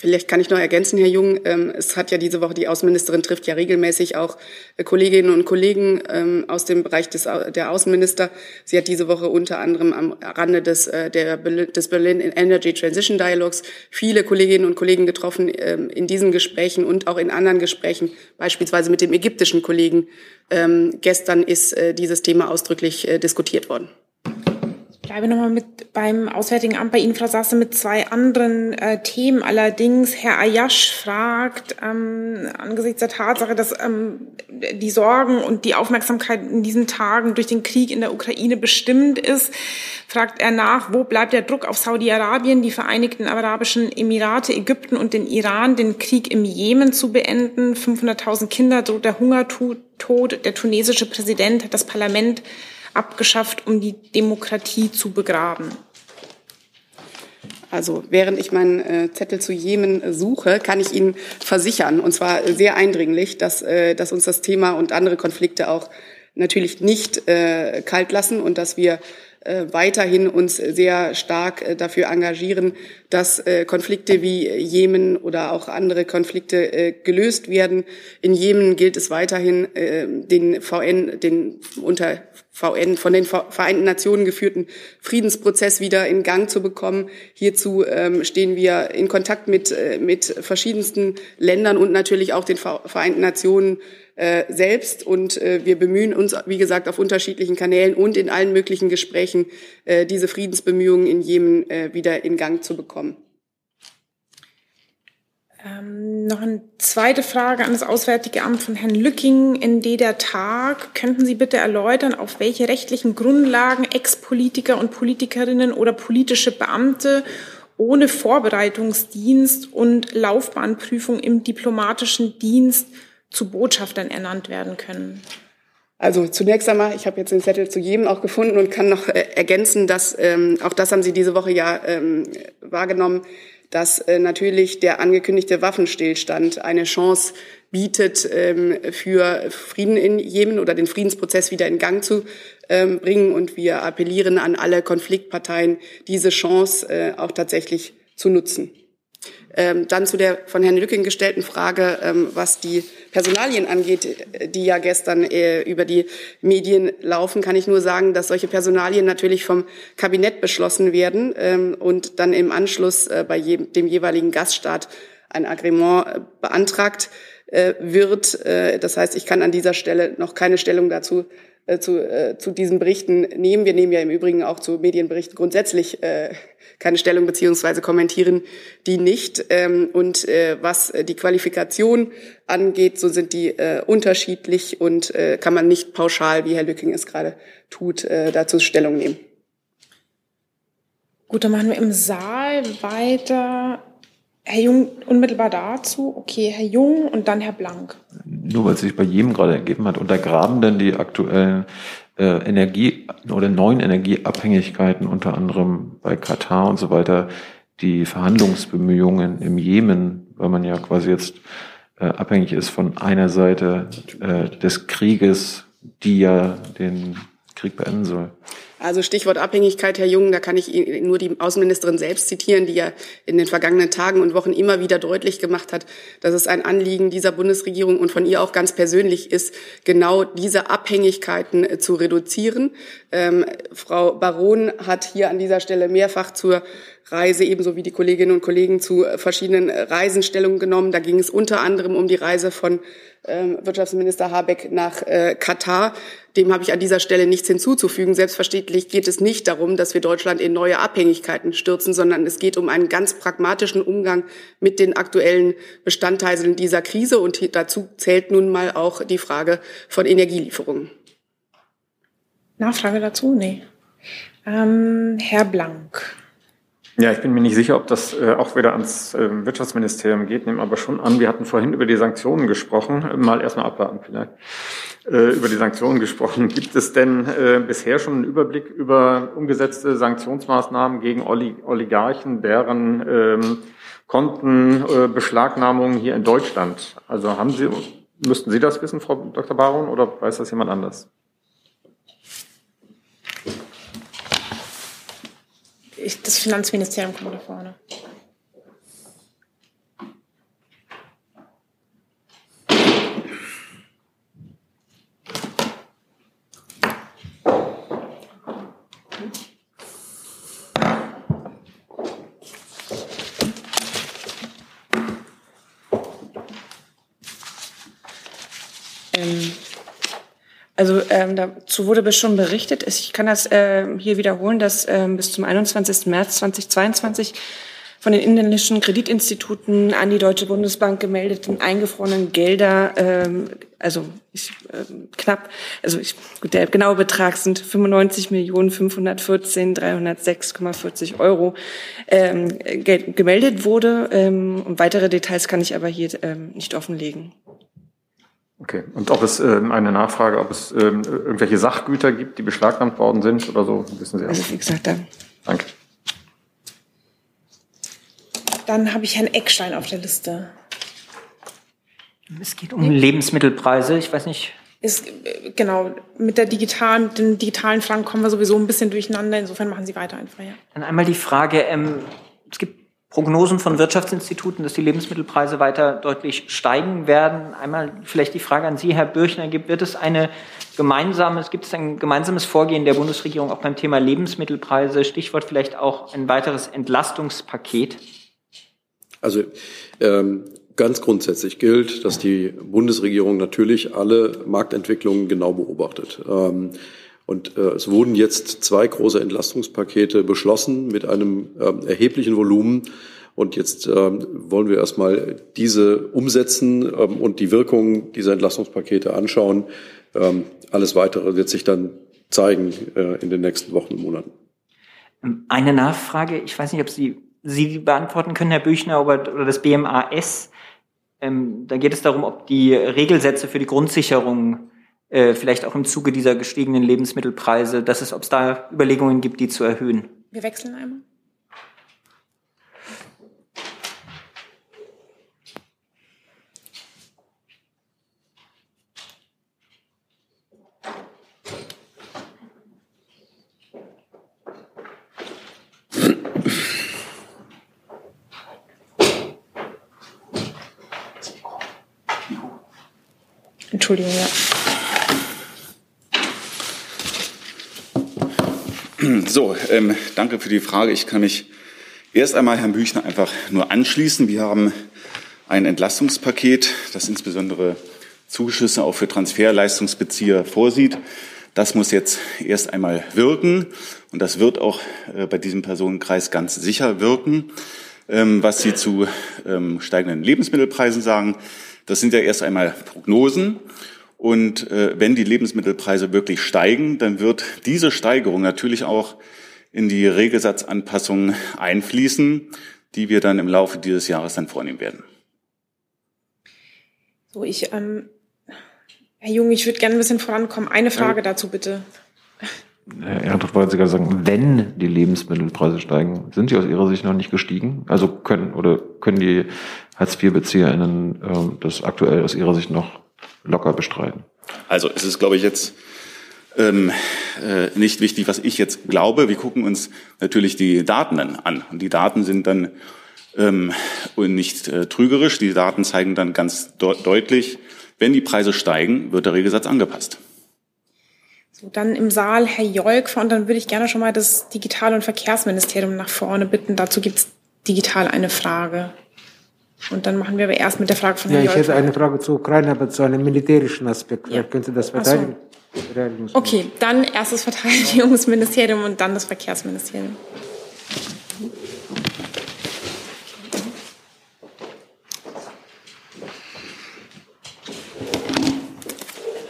Vielleicht kann ich noch ergänzen, Herr Jung, es hat ja diese Woche, die Außenministerin trifft ja regelmäßig auch Kolleginnen und Kollegen aus dem Bereich der Außenminister. Sie hat diese Woche unter anderem am Rande des Berlin Energy Transition Dialogs viele Kolleginnen und Kollegen getroffen in diesen Gesprächen und auch in anderen Gesprächen, beispielsweise mit dem ägyptischen Kollegen. Gestern ist dieses Thema ausdrücklich diskutiert worden. Ich bleibe nochmal beim Auswärtigen Amt bei Ihnen, Frau Sasse, mit zwei anderen Themen. Allerdings, Herr Ayasch fragt angesichts der Tatsache, dass die Sorgen und die Aufmerksamkeit in diesen Tagen durch den Krieg in der Ukraine bestimmt ist, fragt er nach, wo bleibt der Druck auf Saudi-Arabien, die Vereinigten Arabischen Emirate, Ägypten und den Iran, den Krieg im Jemen zu beenden. 500.000 Kinder droht der Hungertod. Der tunesische Präsident hat das Parlament abgeschafft, um die Demokratie zu begraben. Also während ich meinen Zettel zu Jemen suche, kann ich Ihnen versichern, und zwar sehr eindringlich, dass uns das Thema und andere Konflikte auch natürlich nicht kalt lassen und dass wir weiterhin uns sehr stark dafür engagieren, dass Konflikte wie Jemen oder auch andere Konflikte gelöst werden. In Jemen gilt es weiterhin, von den Vereinten Nationen geführten Friedensprozess wieder in Gang zu bekommen. Hierzu stehen wir in Kontakt mit verschiedensten Ländern und natürlich auch den Vereinten Nationen selbst. Und wir bemühen uns, wie gesagt, auf unterschiedlichen Kanälen und in allen möglichen Gesprächen, diese Friedensbemühungen in Jemen wieder in Gang zu bekommen. Noch eine zweite Frage an das Auswärtige Amt von Herrn Lücking, ND der Tag. Könnten Sie bitte erläutern, auf welche rechtlichen Grundlagen Ex-Politiker und Politikerinnen oder politische Beamte ohne Vorbereitungsdienst und Laufbahnprüfung im diplomatischen Dienst zu Botschaftern ernannt werden können? Also zunächst einmal, ich habe jetzt den Zettel zu jedem auch gefunden und kann noch ergänzen, dass auch das haben Sie diese Woche ja wahrgenommen, dass natürlich der angekündigte Waffenstillstand eine Chance bietet, für Frieden in Jemen oder den Friedensprozess wieder in Gang zu bringen. Und wir appellieren an alle Konfliktparteien, diese Chance auch tatsächlich zu nutzen. Dann zu der von Herrn Lücking gestellten Frage, was die Personalien angeht, die ja gestern über die Medien laufen, kann ich nur sagen, dass solche Personalien natürlich vom Kabinett beschlossen werden und dann im Anschluss bei dem jeweiligen Gaststaat ein Agreement beantragt wird. Das heißt, ich kann an dieser Stelle noch keine Stellung dazu zu diesen Berichten nehmen. Wir nehmen ja im Übrigen auch zu Medienberichten grundsätzlich keine Stellung beziehungsweise kommentieren die nicht. Und was die Qualifikation angeht, so sind die unterschiedlich und kann man nicht pauschal, wie Herr Lücking es gerade tut, dazu Stellung nehmen. Gut, dann machen wir im Saal weiter. Herr Jung, unmittelbar dazu. Okay, Herr Jung und dann Herr Blank. Nur weil es sich bei jedem gerade ergeben hat, untergraben denn die aktuellen Energie- oder neuen Energieabhängigkeiten, unter anderem bei Katar und so weiter, die Verhandlungsbemühungen im Jemen, weil man ja quasi jetzt abhängig ist von einer Seite des Krieges, die ja den Krieg beenden soll? Also Stichwort Abhängigkeit, Herr Jung, da kann ich nur die Außenministerin selbst zitieren, die ja in den vergangenen Tagen und Wochen immer wieder deutlich gemacht hat, dass es ein Anliegen dieser Bundesregierung und von ihr auch ganz persönlich ist, genau diese Abhängigkeiten zu reduzieren. Frau Baron hat hier an dieser Stelle mehrfach zur Reise, ebenso wie die Kolleginnen und Kollegen zu verschiedenen Reisen Stellung genommen. Da ging es unter anderem um die Reise von Wirtschaftsminister Habeck nach Katar. Dem habe ich an dieser Stelle nichts hinzuzufügen. Selbstverständlich geht es nicht darum, dass wir Deutschland in neue Abhängigkeiten stürzen, sondern es geht um einen ganz pragmatischen Umgang mit den aktuellen Bestandteilen dieser Krise. Und dazu zählt nun mal auch die Frage von Energielieferungen. Nachfrage dazu? Nee. Herr Blank. Ja, ich bin mir nicht sicher, ob das auch wieder ans Wirtschaftsministerium geht, nehmen aber schon an, wir hatten vorhin über die Sanktionen gesprochen, mal erstmal abwarten vielleicht, über die Sanktionen gesprochen. Gibt es denn bisher schon einen Überblick über umgesetzte Sanktionsmaßnahmen gegen Oligarchen, deren Konten, Beschlagnahmungen hier in Deutschland? Also müssten Sie das wissen, Frau Dr. Baron, oder weiß das jemand anders? Das Finanzministerium kommt da vorne. Dazu wurde schon berichtet, ich kann das hier wiederholen, dass bis zum 21. März 2022 von den inländischen Kreditinstituten an die Deutsche Bundesbank gemeldeten eingefrorenen Gelder, der genaue Betrag sind 95.514.306,40 €, gemeldet wurde. Und weitere Details kann ich aber hier nicht offenlegen. Okay. Und ob es eine Nachfrage, ob es irgendwelche Sachgüter gibt, die beschlagnahmt worden sind oder so, wissen Sie auch nicht. Wie gesagt, danke. Dann habe ich Herrn Eckstein auf der Liste. Es geht um Lebensmittelpreise, ich weiß nicht. Genau, mit den digitalen Fragen kommen wir sowieso ein bisschen durcheinander, insofern machen Sie weiter einfach. Ja. Dann einmal die Frage, es gibt Prognosen von Wirtschaftsinstituten, dass die Lebensmittelpreise weiter deutlich steigen werden. Einmal vielleicht die Frage an Sie, Herr Büchner, gibt es ein gemeinsames Vorgehen der Bundesregierung auch beim Thema Lebensmittelpreise? Stichwort vielleicht auch ein weiteres Entlastungspaket. Also ganz grundsätzlich gilt, dass die Bundesregierung natürlich alle Marktentwicklungen genau beobachtet. Es wurden jetzt 2 große Entlastungspakete beschlossen mit einem erheblichen Volumen. Und jetzt wollen wir erstmal diese umsetzen und die Wirkung dieser Entlastungspakete anschauen. Alles Weitere wird sich dann zeigen in den nächsten Wochen und Monaten. Eine Nachfrage, ich weiß nicht, ob Sie beantworten können, Herr Büchner, oder das BMAS. Da geht es darum, ob die Regelsätze für die Grundsicherung vielleicht auch im Zuge dieser gestiegenen Lebensmittelpreise, ob es da Überlegungen gibt, die zu erhöhen. Wir wechseln einmal. Entschuldigung, ja. So, danke für die Frage. Ich kann mich erst einmal Herrn Büchner einfach nur anschließen. Wir haben ein Entlastungspaket, das insbesondere Zuschüsse auch für Transferleistungsbezieher vorsieht. Das muss jetzt erst einmal wirken und das wird auch bei diesem Personenkreis ganz sicher wirken. Was Sie zu steigenden Lebensmittelpreisen sagen, das sind ja erst einmal Prognosen. Und wenn die Lebensmittelpreise wirklich steigen, dann wird diese Steigerung natürlich auch in die Regelsatzanpassungen einfließen, die wir dann im Laufe dieses Jahres dann vornehmen werden. So, Herr Jung, ich würde gerne ein bisschen vorankommen. Eine Frage dazu bitte. Herr Ernst, wollte sogar sagen, wenn die Lebensmittelpreise steigen, sind die aus Ihrer Sicht noch nicht gestiegen? Also können die Hartz-IV-BezieherInnen das aktuell aus Ihrer Sicht noch locker bestreiten? Also es ist, glaube ich, jetzt nicht wichtig, was ich jetzt glaube. Wir gucken uns natürlich die Daten dann an. Und die Daten sind dann nicht trügerisch. Die Daten zeigen dann ganz deutlich, wenn die Preise steigen, wird der Regelsatz angepasst. So, dann im Saal Herr Jolk, und dann würde ich gerne schon mal das Digital- und Verkehrsministerium nach vorne bitten. Dazu gibt es digital eine Frage. Und dann machen wir aber erst mit der Frage von Herrn Jolk. Ja, ich hätte eine Frage zur Ukraine, aber zu einem militärischen Aspekt. Ja. Könnte das verteidigen? So. Okay, dann erst das Verteidigungsministerium und dann das Verkehrsministerium.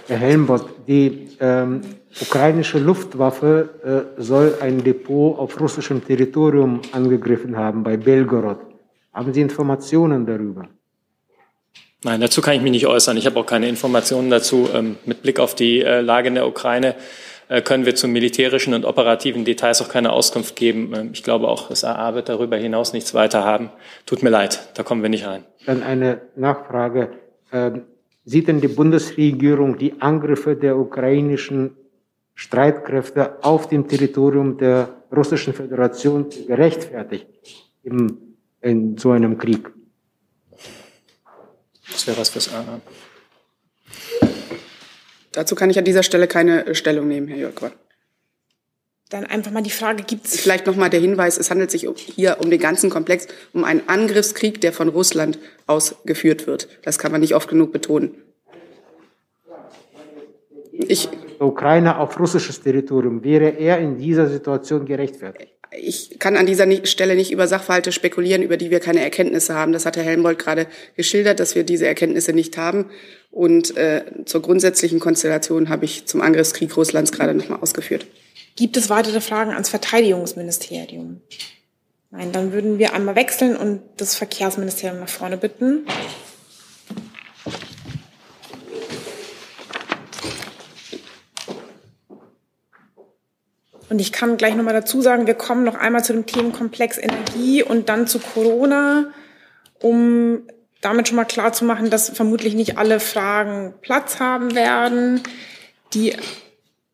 Herr Helmbold, die ukrainische Luftwaffe soll ein Depot auf russischem Territorium angegriffen haben, bei Belgorod. Haben Sie Informationen darüber? Nein, dazu kann ich mich nicht äußern. Ich habe auch keine Informationen dazu. Mit Blick auf die Lage in der Ukraine können wir zu militärischen und operativen Details auch keine Auskunft geben. Ich glaube auch, das AA wird darüber hinaus nichts weiter haben. Tut mir leid, da kommen wir nicht rein. Dann eine Nachfrage. Sieht denn die Bundesregierung die Angriffe der ukrainischen Streitkräfte auf dem Territorium der Russischen Föderation gerechtfertigt in so einem Krieg? Das wäre was fürs AA. Dazu kann ich an dieser Stelle keine Stellung nehmen, Herr Jörg. Dann einfach mal die Frage, gibt es... Vielleicht nochmal der Hinweis, es handelt sich hier um den ganzen Komplex, um einen Angriffskrieg, der von Russland aus geführt wird. Das kann man nicht oft genug betonen. Ukraine auf russisches Territorium, wäre er in dieser Situation gerechtfertigt? Ich kann an dieser Stelle nicht über Sachverhalte spekulieren, über die wir keine Erkenntnisse haben. Das hat Herr Helmbold gerade geschildert, dass wir diese Erkenntnisse nicht haben. Und zur grundsätzlichen Konstellation habe ich zum Angriffskrieg Russlands gerade nochmal ausgeführt. Gibt es weitere Fragen ans Verteidigungsministerium? Nein, dann würden wir einmal wechseln und das Verkehrsministerium nach vorne bitten. Und ich kann gleich nochmal dazu sagen, wir kommen noch einmal zu dem Themenkomplex Energie und dann zu Corona, um damit schon mal klarzumachen, dass vermutlich nicht alle Fragen Platz haben werden, die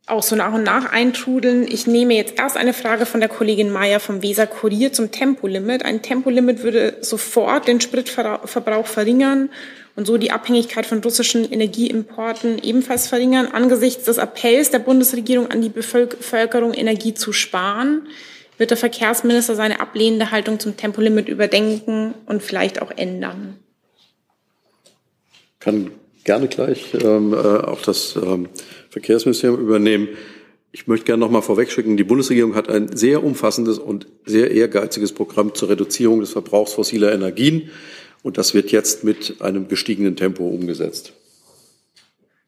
auch so nach und nach eintrudeln. Ich nehme jetzt erst eine Frage von der Kollegin Meyer vom Weser Kurier zum Tempolimit. Ein Tempolimit würde sofort den Spritverbrauch verringern und so die Abhängigkeit von russischen Energieimporten ebenfalls verringern. Angesichts des Appells der Bundesregierung an die Bevölkerung, Energie zu sparen, wird der Verkehrsminister seine ablehnende Haltung zum Tempolimit überdenken und vielleicht auch ändern. Kann gerne gleich auch das Verkehrsministerium übernehmen. Ich möchte gerne noch mal vorwegschicken, die Bundesregierung hat ein sehr umfassendes und sehr ehrgeiziges Programm zur Reduzierung des Verbrauchs fossiler Energien. Und das wird jetzt mit einem gestiegenen Tempo umgesetzt.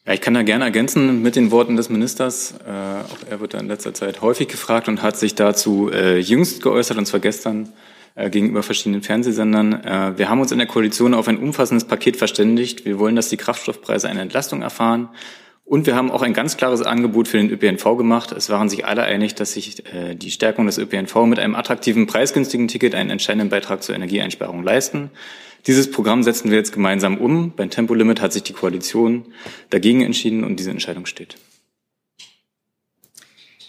Ja, ich kann da gerne ergänzen mit den Worten des Ministers. Auch er wird da in letzter Zeit häufig gefragt und hat sich dazu jüngst geäußert, und zwar gestern gegenüber verschiedenen Fernsehsendern. Wir haben uns in der Koalition auf ein umfassendes Paket verständigt. Wir wollen, dass die Kraftstoffpreise eine Entlastung erfahren. Und wir haben auch ein ganz klares Angebot für den ÖPNV gemacht. Es waren sich alle einig, dass sich die Stärkung des ÖPNV mit einem attraktiven, preisgünstigen Ticket einen entscheidenden Beitrag zur Energieeinsparung leisten. Dieses Programm setzen wir jetzt gemeinsam um. Beim Tempolimit hat sich die Koalition dagegen entschieden und diese Entscheidung steht.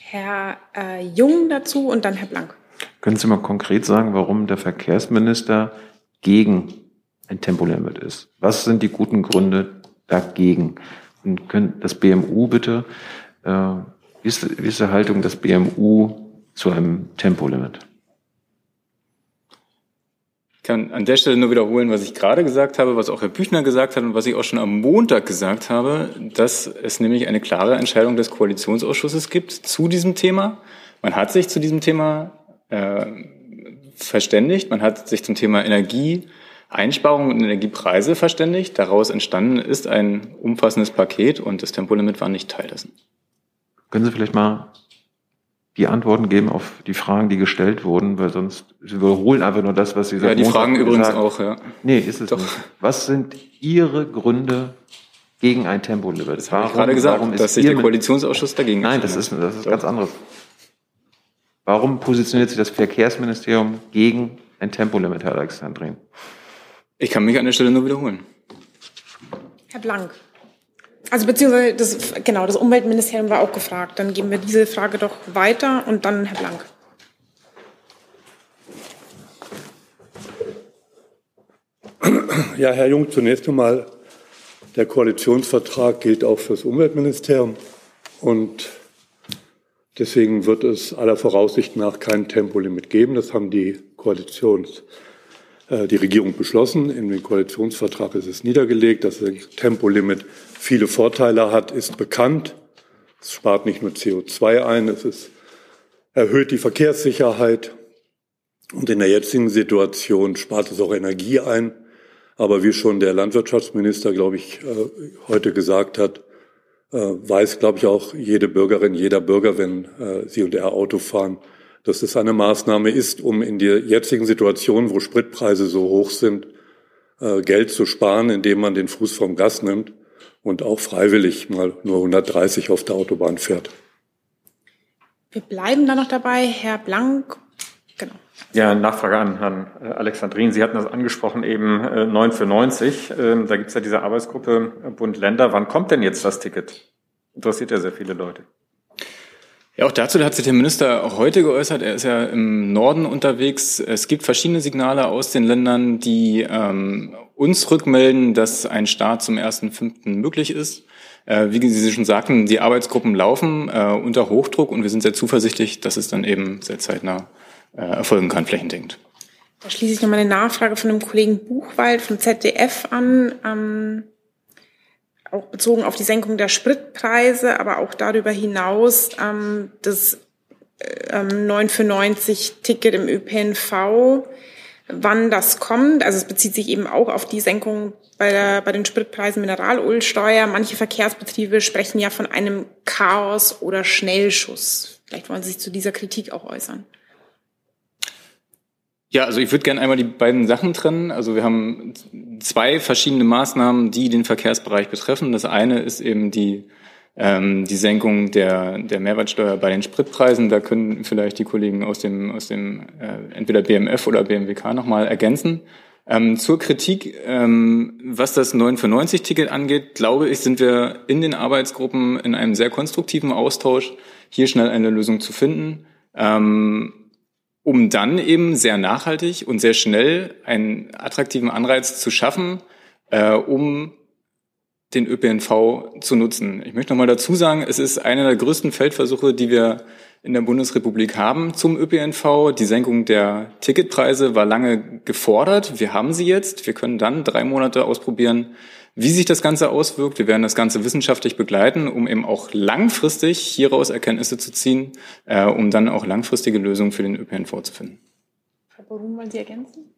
Herr Jung dazu und dann Herr Blank. Können Sie mal konkret sagen, warum der Verkehrsminister gegen ein Tempolimit ist? Was sind die guten Gründe dagegen? Und können das BMU bitte, wie ist die Haltung des BMU zu einem Tempolimit? Ich kann an der Stelle nur wiederholen, was ich gerade gesagt habe, was auch Herr Büchner gesagt hat und was ich auch schon am Montag gesagt habe, dass es nämlich eine klare Entscheidung des Koalitionsausschusses gibt zu diesem Thema. Man hat sich zu diesem Thema verständigt. Man hat sich zum Thema Energieeinsparung und Energiepreise verständigt. Daraus entstanden ist ein umfassendes Paket und das Tempolimit war nicht Teil dessen. Können Sie vielleicht mal die Antworten geben auf die Fragen, die gestellt wurden, weil sonst Sie wiederholen einfach nur das, was Sie sagen. Ja, die Montag Fragen übrigens gesagt. Auch, ja. Nee, ist es doch nicht. Was sind Ihre Gründe gegen ein Tempolimit? Das habe ich gerade gesagt, dass sich der Koalitionsausschuss dagegen entschieden hat. Nein, das ist ganz anderes. Warum positioniert sich das Verkehrsministerium gegen ein Tempolimit, Herr Alexandrin? Ich kann mich an der Stelle nur wiederholen. Herr Blank. Also beziehungsweise das Umweltministerium war auch gefragt. Dann geben wir diese Frage doch weiter und dann Herr Blank. Ja, Herr Jung, zunächst einmal, der Koalitionsvertrag gilt auch für das Umweltministerium. Und Deswegen wird es aller Voraussicht nach kein Tempolimit geben. Das haben die Regierung beschlossen. In den Koalitionsvertrag ist es niedergelegt. Dass das Tempolimit viele Vorteile hat, ist bekannt. Es spart nicht nur CO2 ein, erhöht die Verkehrssicherheit. Und in der jetzigen Situation spart es auch Energie ein. Aber wie schon der Landwirtschaftsminister, glaube ich, heute gesagt hat, weiß, glaube ich, auch jede Bürgerin, jeder Bürger, wenn sie und er Auto fahren, dass es eine Maßnahme ist, um in der jetzigen Situation, wo Spritpreise so hoch sind, Geld zu sparen, indem man den Fuß vom Gas nimmt und auch freiwillig mal nur 130 auf der Autobahn fährt. Wir bleiben da noch dabei, Herr Blank. Genau. Ja, Nachfrage an Herrn Alexandrin. Sie hatten das angesprochen eben 9 für 90. Da gibt es ja diese Arbeitsgruppe Bund-Länder. Wann kommt denn jetzt das Ticket? Interessiert ja sehr viele Leute. Ja, auch dazu hat sich der Minister auch heute geäußert. Er ist ja im Norden unterwegs. Es gibt verschiedene Signale aus den Ländern, die uns rückmelden, dass ein Start zum 1.5. möglich ist. Wie Sie schon sagten, die Arbeitsgruppen laufen unter Hochdruck und wir sind sehr zuversichtlich, dass es dann eben sehr zeitnah erfolgen kann, flächendeckend. Da schließe ich nochmal eine Nachfrage von dem Kollegen Buchwald vom ZDF an, auch bezogen auf die Senkung der Spritpreise, aber auch darüber hinaus das 9,90-Ticket im ÖPNV, wann das kommt. Also es bezieht sich eben auch auf die Senkung bei den Spritpreisen, Mineralölsteuer. Manche Verkehrsbetriebe sprechen ja von einem Chaos oder Schnellschuss. Vielleicht wollen Sie sich zu dieser Kritik auch äußern. Ja, also ich würde gerne einmal die beiden Sachen trennen. Also wir haben zwei verschiedene Maßnahmen, die den Verkehrsbereich betreffen. Das eine ist eben die Senkung der Mehrwertsteuer bei den Spritpreisen. Da können vielleicht die Kollegen aus dem entweder BMF oder BMWK nochmal ergänzen. Zur Kritik, was das 9,90-Ticket angeht, glaube ich, sind wir in den Arbeitsgruppen in einem sehr konstruktiven Austausch, hier schnell eine Lösung zu finden. Um dann eben sehr nachhaltig und sehr schnell einen attraktiven Anreiz zu schaffen, um den ÖPNV zu nutzen. Ich möchte nochmal dazu sagen, es ist einer der größten Feldversuche, die wir in der Bundesrepublik haben zum ÖPNV. Die Senkung der Ticketpreise war lange gefordert. Wir haben sie jetzt. Wir können dann 3 Monate ausprobieren, wie sich das Ganze auswirkt. Wir werden das Ganze wissenschaftlich begleiten, um eben auch langfristig hieraus Erkenntnisse zu ziehen, um dann auch langfristige Lösungen für den ÖPNV zu finden. Frau Borun, wollen Sie ergänzen?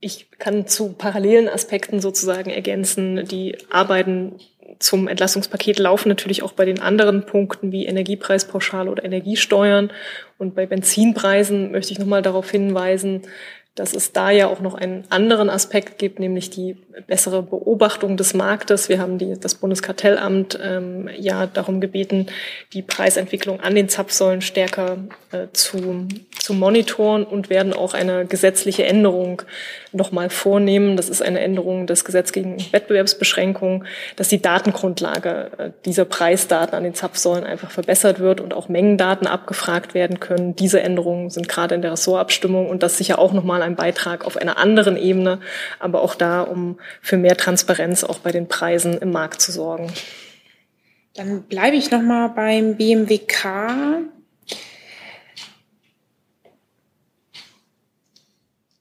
Ich kann zu parallelen Aspekten sozusagen ergänzen. Die Arbeiten zum Entlastungspaket laufen natürlich auch bei den anderen Punkten wie Energiepreispauschale oder Energiesteuern. Und bei Benzinpreisen möchte ich nochmal darauf hinweisen, dass es da ja auch noch einen anderen Aspekt gibt, nämlich die bessere Beobachtung des Marktes. Wir haben das Bundeskartellamt ja darum gebeten, die Preisentwicklung an den Zapfsäulen stärker zu monitoren und werden auch eine gesetzliche Änderung nochmal vornehmen. Das ist eine Änderung des Gesetzes gegen Wettbewerbsbeschränkung, dass die Datengrundlage dieser Preisdaten an den Zapfsäulen einfach verbessert wird und auch Mengendaten abgefragt werden können. Diese Änderungen sind gerade in der Ressortabstimmung und das sicher auch nochmal ein Beitrag auf einer anderen Ebene, aber auch da, um für mehr Transparenz auch bei den Preisen im Markt zu sorgen. Dann bleibe ich nochmal beim BMWK.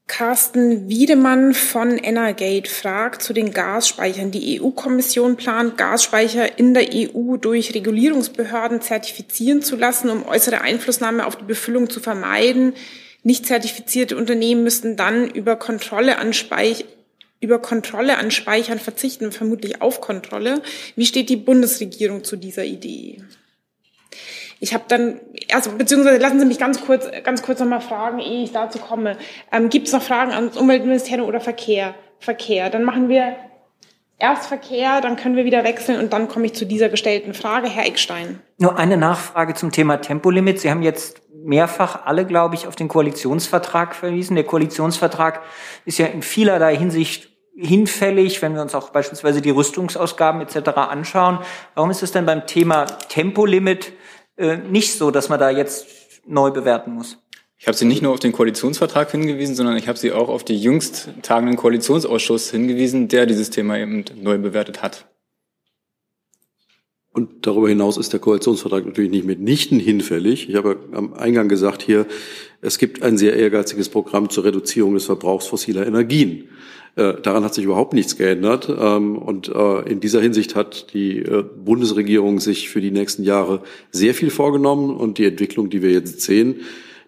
Carsten Wiedemann von Energate fragt zu den Gasspeichern. Die EU-Kommission plant, Gasspeicher in der EU durch Regulierungsbehörden zertifizieren zu lassen, um äußere Einflussnahme auf die Befüllung zu vermeiden. Nicht zertifizierte Unternehmen müssten dann über Kontrolle an Speichern verzichten, vermutlich auf Kontrolle. Wie steht die Bundesregierung zu dieser Idee? Ich habe dann, also beziehungsweise lassen Sie mich ganz kurz nochmal fragen, ehe ich dazu komme. Gibt es noch Fragen ans Umweltministerium oder Verkehr? Verkehr. Dann machen wir erst Verkehr, dann können wir wieder wechseln und dann komme ich zu dieser gestellten Frage. Herr Eckstein. Nur eine Nachfrage zum Thema Tempolimit. Sie haben jetzt mehrfach alle, glaube ich, auf den Koalitionsvertrag verwiesen. Der Koalitionsvertrag ist ja in vielerlei Hinsicht hinfällig, wenn wir uns auch beispielsweise die Rüstungsausgaben etc. anschauen. Warum ist es denn beim Thema Tempolimit nicht so, dass man da jetzt neu bewerten muss? Ich habe Sie nicht nur auf den Koalitionsvertrag hingewiesen, sondern ich habe Sie auch auf die jüngst tagenden Koalitionsausschuss hingewiesen, der dieses Thema eben neu bewertet hat. Und darüber hinaus ist der Koalitionsvertrag natürlich nicht mitnichten hinfällig. Ich habe am Eingang gesagt hier, es gibt ein sehr ehrgeiziges Programm zur Reduzierung des Verbrauchs fossiler Energien. Daran hat sich überhaupt nichts geändert. Und in dieser Hinsicht hat die Bundesregierung sich für die nächsten Jahre sehr viel vorgenommen. Und die Entwicklung, die wir jetzt sehen,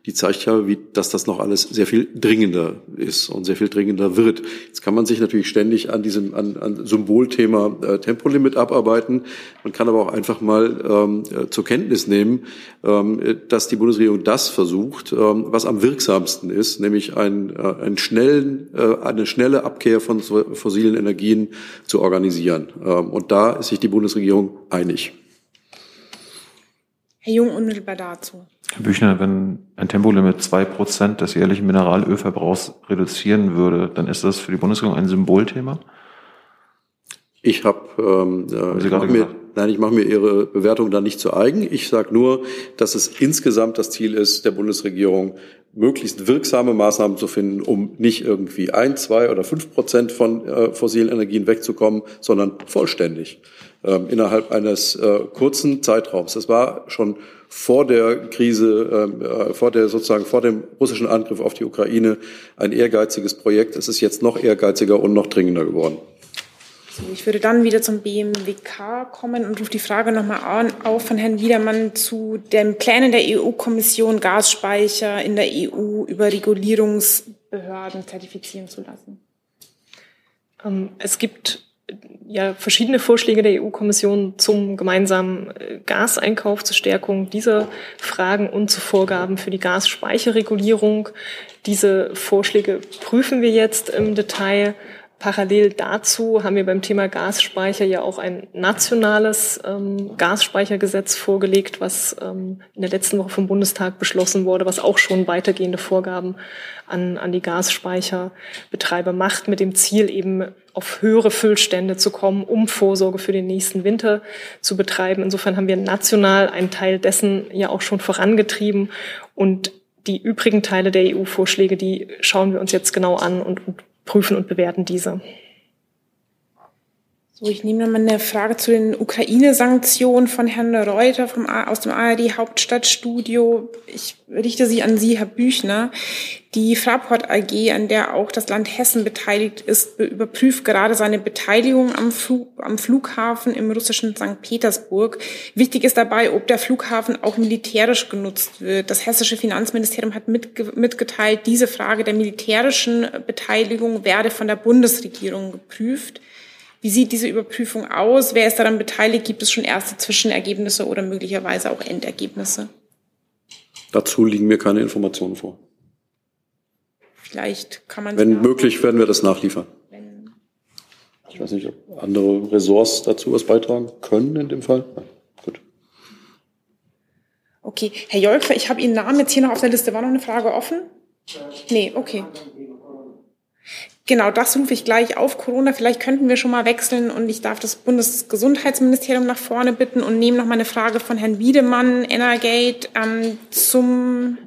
die zeigt ja, dass das noch alles sehr viel dringender ist und sehr viel dringender wird. Jetzt kann man sich natürlich ständig an diesem an Symbolthema Tempolimit abarbeiten. Man kann aber auch einfach mal zur Kenntnis nehmen, dass die Bundesregierung das versucht, was am wirksamsten ist, nämlich eine schnelle Abkehr von fossilen Energien zu organisieren. Und da ist sich die Bundesregierung einig. Herr Jung, unmittelbar dazu. Herr Büchner, wenn ein Tempolimit 2% des jährlichen Mineralölverbrauchs reduzieren würde, dann ist das für die Bundesregierung ein Symbolthema? Ich habe ich mache mir Ihre Bewertung da nicht zu eigen. Ich sage nur, dass es insgesamt das Ziel ist, der Bundesregierung möglichst wirksame Maßnahmen zu finden, um nicht irgendwie 1, 2 oder 5% von fossilen Energien wegzukommen, sondern vollständig innerhalb eines kurzen Zeitraums. Das war schon vor der Krise, vor dem russischen Angriff auf die Ukraine ein ehrgeiziges Projekt. Es ist jetzt noch ehrgeiziger und noch dringender geworden. Ich würde dann wieder zum BMWK kommen und rufe die Frage nochmal auf von Herrn Wiedermann zu den Plänen der EU-Kommission, Gasspeicher in der EU über Regulierungsbehörden zertifizieren zu lassen. Es gibt ja verschiedene Vorschläge der EU-Kommission zum gemeinsamen Gaseinkauf, zur Stärkung dieser Fragen und zu Vorgaben für die Gasspeicherregulierung. Diese Vorschläge prüfen wir jetzt im Detail. Parallel dazu haben wir beim Thema Gasspeicher ja auch ein nationales Gasspeichergesetz vorgelegt, was in der letzten Woche vom Bundestag beschlossen wurde, was auch schon weitergehende Vorgaben an die Gasspeicherbetreiber macht, mit dem Ziel eben auf höhere Füllstände zu kommen, um Vorsorge für den nächsten Winter zu betreiben. Insofern haben wir national einen Teil dessen ja auch schon vorangetrieben und die übrigen Teile der EU-Vorschläge, die schauen wir uns jetzt genau an und prüfen und bewerten diese. So, ich nehme nochmal eine Frage zu den Ukraine-Sanktionen von Herrn Reuter aus dem ARD-Hauptstadtstudio. Ich richte sie an Sie, Herr Büchner. Die Fraport AG, an der auch das Land Hessen beteiligt ist, überprüft gerade seine Beteiligung am Flughafen im russischen St. Petersburg. Wichtig ist dabei, ob der Flughafen auch militärisch genutzt wird. Das hessische Finanzministerium hat mitgeteilt, diese Frage der militärischen Beteiligung werde von der Bundesregierung geprüft. Wie sieht diese Überprüfung aus? Wer ist daran beteiligt? Gibt es schon erste Zwischenergebnisse oder möglicherweise auch Endergebnisse? Dazu liegen mir keine Informationen vor. Vielleicht kann man... Wenn möglich, werden wir das nachliefern. Ich weiß nicht, ob andere Ressorts dazu was beitragen können in dem Fall. Ja, gut. Okay. Herr Jolkfer, ich habe Ihren Namen jetzt hier noch auf der Liste. War noch eine Frage offen? Nee, okay. Genau, das rufe ich gleich auf. Corona, vielleicht könnten wir schon mal wechseln und ich darf das Bundesgesundheitsministerium nach vorne bitten und nehme noch mal eine Frage von Herrn Wiedemann, Energate, zum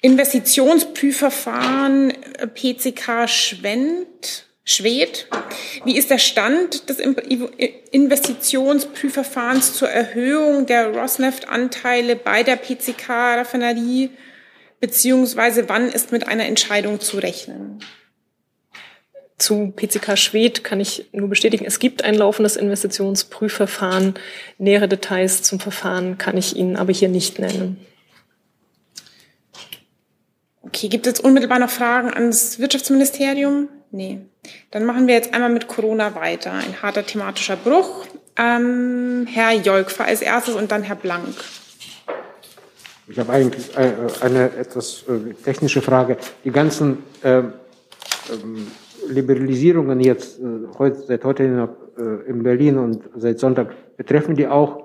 Investitionsprüfverfahren PCK Schwedt. Wie ist der Stand des Investitionsprüfverfahrens zur Erhöhung der Rosneft-Anteile bei der PCK-Raffinerie? Beziehungsweise wann ist mit einer Entscheidung zu rechnen? Zu PCK Schwedt kann ich nur bestätigen, es gibt ein laufendes Investitionsprüfverfahren. Nähere Details zum Verfahren kann ich Ihnen aber hier nicht nennen. Okay, gibt es jetzt unmittelbar noch Fragen ans Wirtschaftsministerium? Nee. Dann machen wir jetzt einmal mit Corona weiter. Ein harter thematischer Bruch. Herr Jolkfer als erstes und dann Herr Blank. Ich habe eigentlich eine etwas technische Frage. Die ganzen Liberalisierungen jetzt seit heute in Berlin und seit Sonntag, betreffen die auch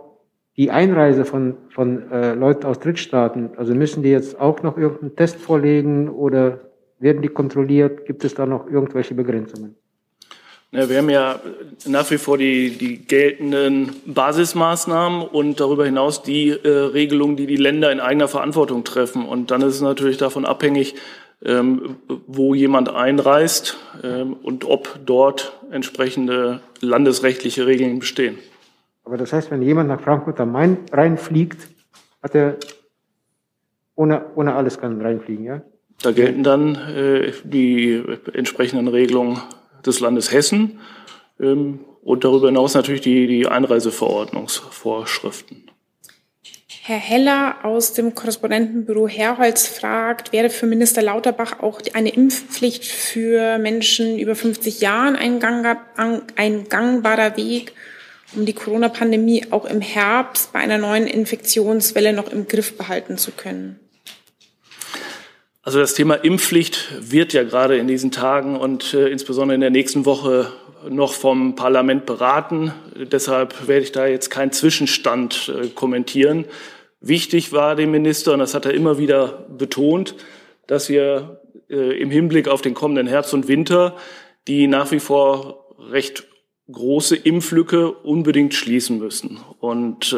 die Einreise von Leuten aus Drittstaaten? Also müssen die jetzt auch noch irgendeinen Test vorlegen oder werden die kontrolliert? Gibt es da noch irgendwelche Begrenzungen? Ja, wir haben ja nach wie vor die geltenden Basismaßnahmen und darüber hinaus die Regelungen, die die Länder in eigener Verantwortung treffen. Und dann ist es natürlich davon abhängig, wo jemand einreist und ob dort entsprechende landesrechtliche Regeln bestehen. Aber das heißt, wenn jemand nach Frankfurt am Main reinfliegt, hat er ohne alles kann reinfliegen, ja? Da gelten dann die entsprechenden Regelungen des Landes Hessen und darüber hinaus natürlich die Einreiseverordnungsvorschriften. Herr Heller aus dem Korrespondentenbüro Herholz fragt, wäre für Minister Lauterbach auch eine Impfpflicht für Menschen über 50 Jahren ein gangbarer Weg, um die Corona-Pandemie auch im Herbst bei einer neuen Infektionswelle noch im Griff behalten zu können? Also das Thema Impfpflicht wird ja gerade in diesen Tagen und insbesondere in der nächsten Woche noch vom Parlament beraten. Deshalb werde ich da jetzt keinen Zwischenstand kommentieren. Wichtig war dem Minister, und das hat er immer wieder betont, dass wir im Hinblick auf den kommenden Herbst und Winter die nach wie vor recht große Impflücke unbedingt schließen müssen. Und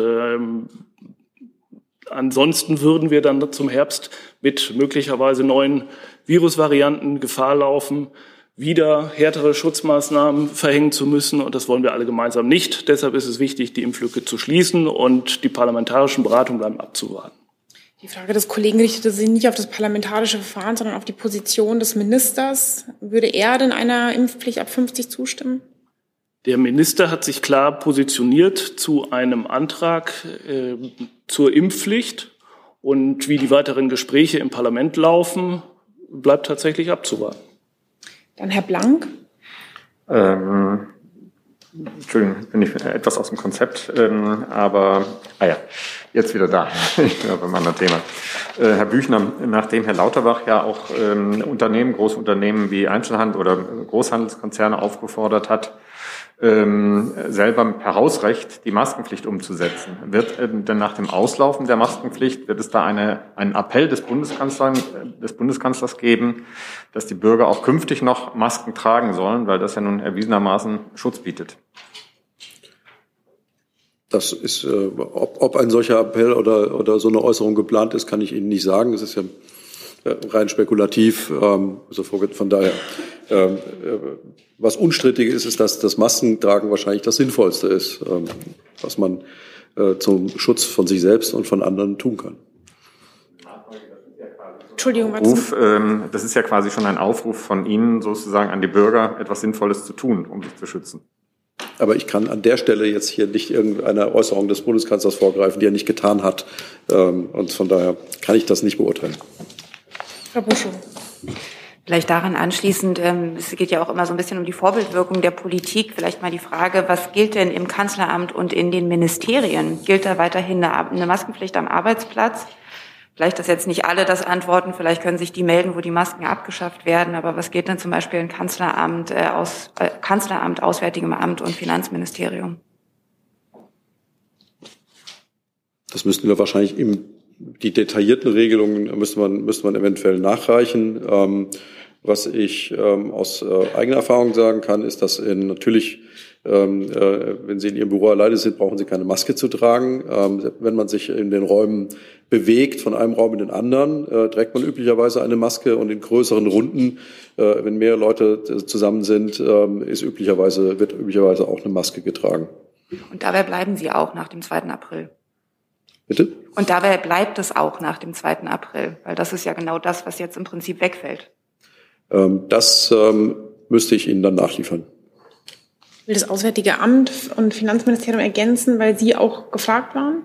ansonsten würden wir dann zum Herbst mit möglicherweise neuen Virusvarianten Gefahr laufen, wieder härtere Schutzmaßnahmen verhängen zu müssen. Und das wollen wir alle gemeinsam nicht. Deshalb ist es wichtig, die Impflücke zu schließen und die parlamentarischen Beratungen bleiben abzuwarten. Die Frage des Kollegen richtete sich nicht auf das parlamentarische Verfahren, sondern auf die Position des Ministers. Würde er denn einer Impfpflicht ab 50 zustimmen? Der Minister hat sich klar positioniert zu einem Antrag zur Impfpflicht. Und wie die weiteren Gespräche im Parlament laufen, bleibt tatsächlich abzuwarten. Dann Herr Blank. Entschuldigung, bin ich etwas aus dem Konzept, aber jetzt wieder da, ich bin beim anderen Thema. Herr Büchner, nachdem Herr Lauterbach ja auch große Unternehmen wie Einzelhandel oder Großhandelskonzerne aufgefordert hat, selber per Hausrecht die Maskenpflicht umzusetzen. Wird denn nach dem Auslaufen der Maskenpflicht, wird es da einen Appell des Bundeskanzlers geben, dass die Bürger auch künftig noch Masken tragen sollen, weil das ja nun erwiesenermaßen Schutz bietet? Das ist, ob ein solcher Appell oder so eine Äußerung geplant ist, kann ich Ihnen nicht sagen. Es ist ja rein spekulativ, also von daher. Was unstrittig ist, ist, dass das Maskentragen wahrscheinlich das Sinnvollste ist, was man zum Schutz von sich selbst und von anderen tun kann. Entschuldigung, das ist ja quasi schon ein Aufruf von Ihnen sozusagen an die Bürger, etwas Sinnvolles zu tun, um sich zu schützen. Aber ich kann an der Stelle jetzt hier nicht irgendeiner Äußerung des Bundeskanzlers vorgreifen, die er nicht getan hat. Und von daher kann ich das nicht beurteilen. Frau Buschow. Vielleicht daran anschließend, es geht ja auch immer so ein bisschen um die Vorbildwirkung der Politik, vielleicht mal die Frage, was gilt denn im Kanzleramt und in den Ministerien? Gilt da weiterhin eine Maskenpflicht am Arbeitsplatz? Vielleicht, dass jetzt nicht alle das antworten, vielleicht können sich die melden, wo die Masken abgeschafft werden, aber was gilt denn zum Beispiel im Kanzleramt, Kanzleramt, Auswärtigem Amt und Finanzministerium? Das müssten wir wahrscheinlich die detaillierten Regelungen müsste man eventuell nachreichen. Was ich aus eigener Erfahrung sagen kann, ist, dass natürlich, wenn Sie in Ihrem Büro alleine sind, brauchen Sie keine Maske zu tragen. Wenn man sich in den Räumen bewegt, von einem Raum in den anderen, trägt man üblicherweise eine Maske. Und in größeren Runden, wenn mehrere Leute zusammen sind, wird üblicherweise auch eine Maske getragen. Und dabei bleiben Sie auch nach dem 2. April? Bitte? Und dabei bleibt es auch nach dem 2. April, weil das ist ja genau das, was jetzt im Prinzip wegfällt. Das müsste ich Ihnen dann nachliefern. Ich will das Auswärtige Amt und Finanzministerium ergänzen, weil Sie auch gefragt waren?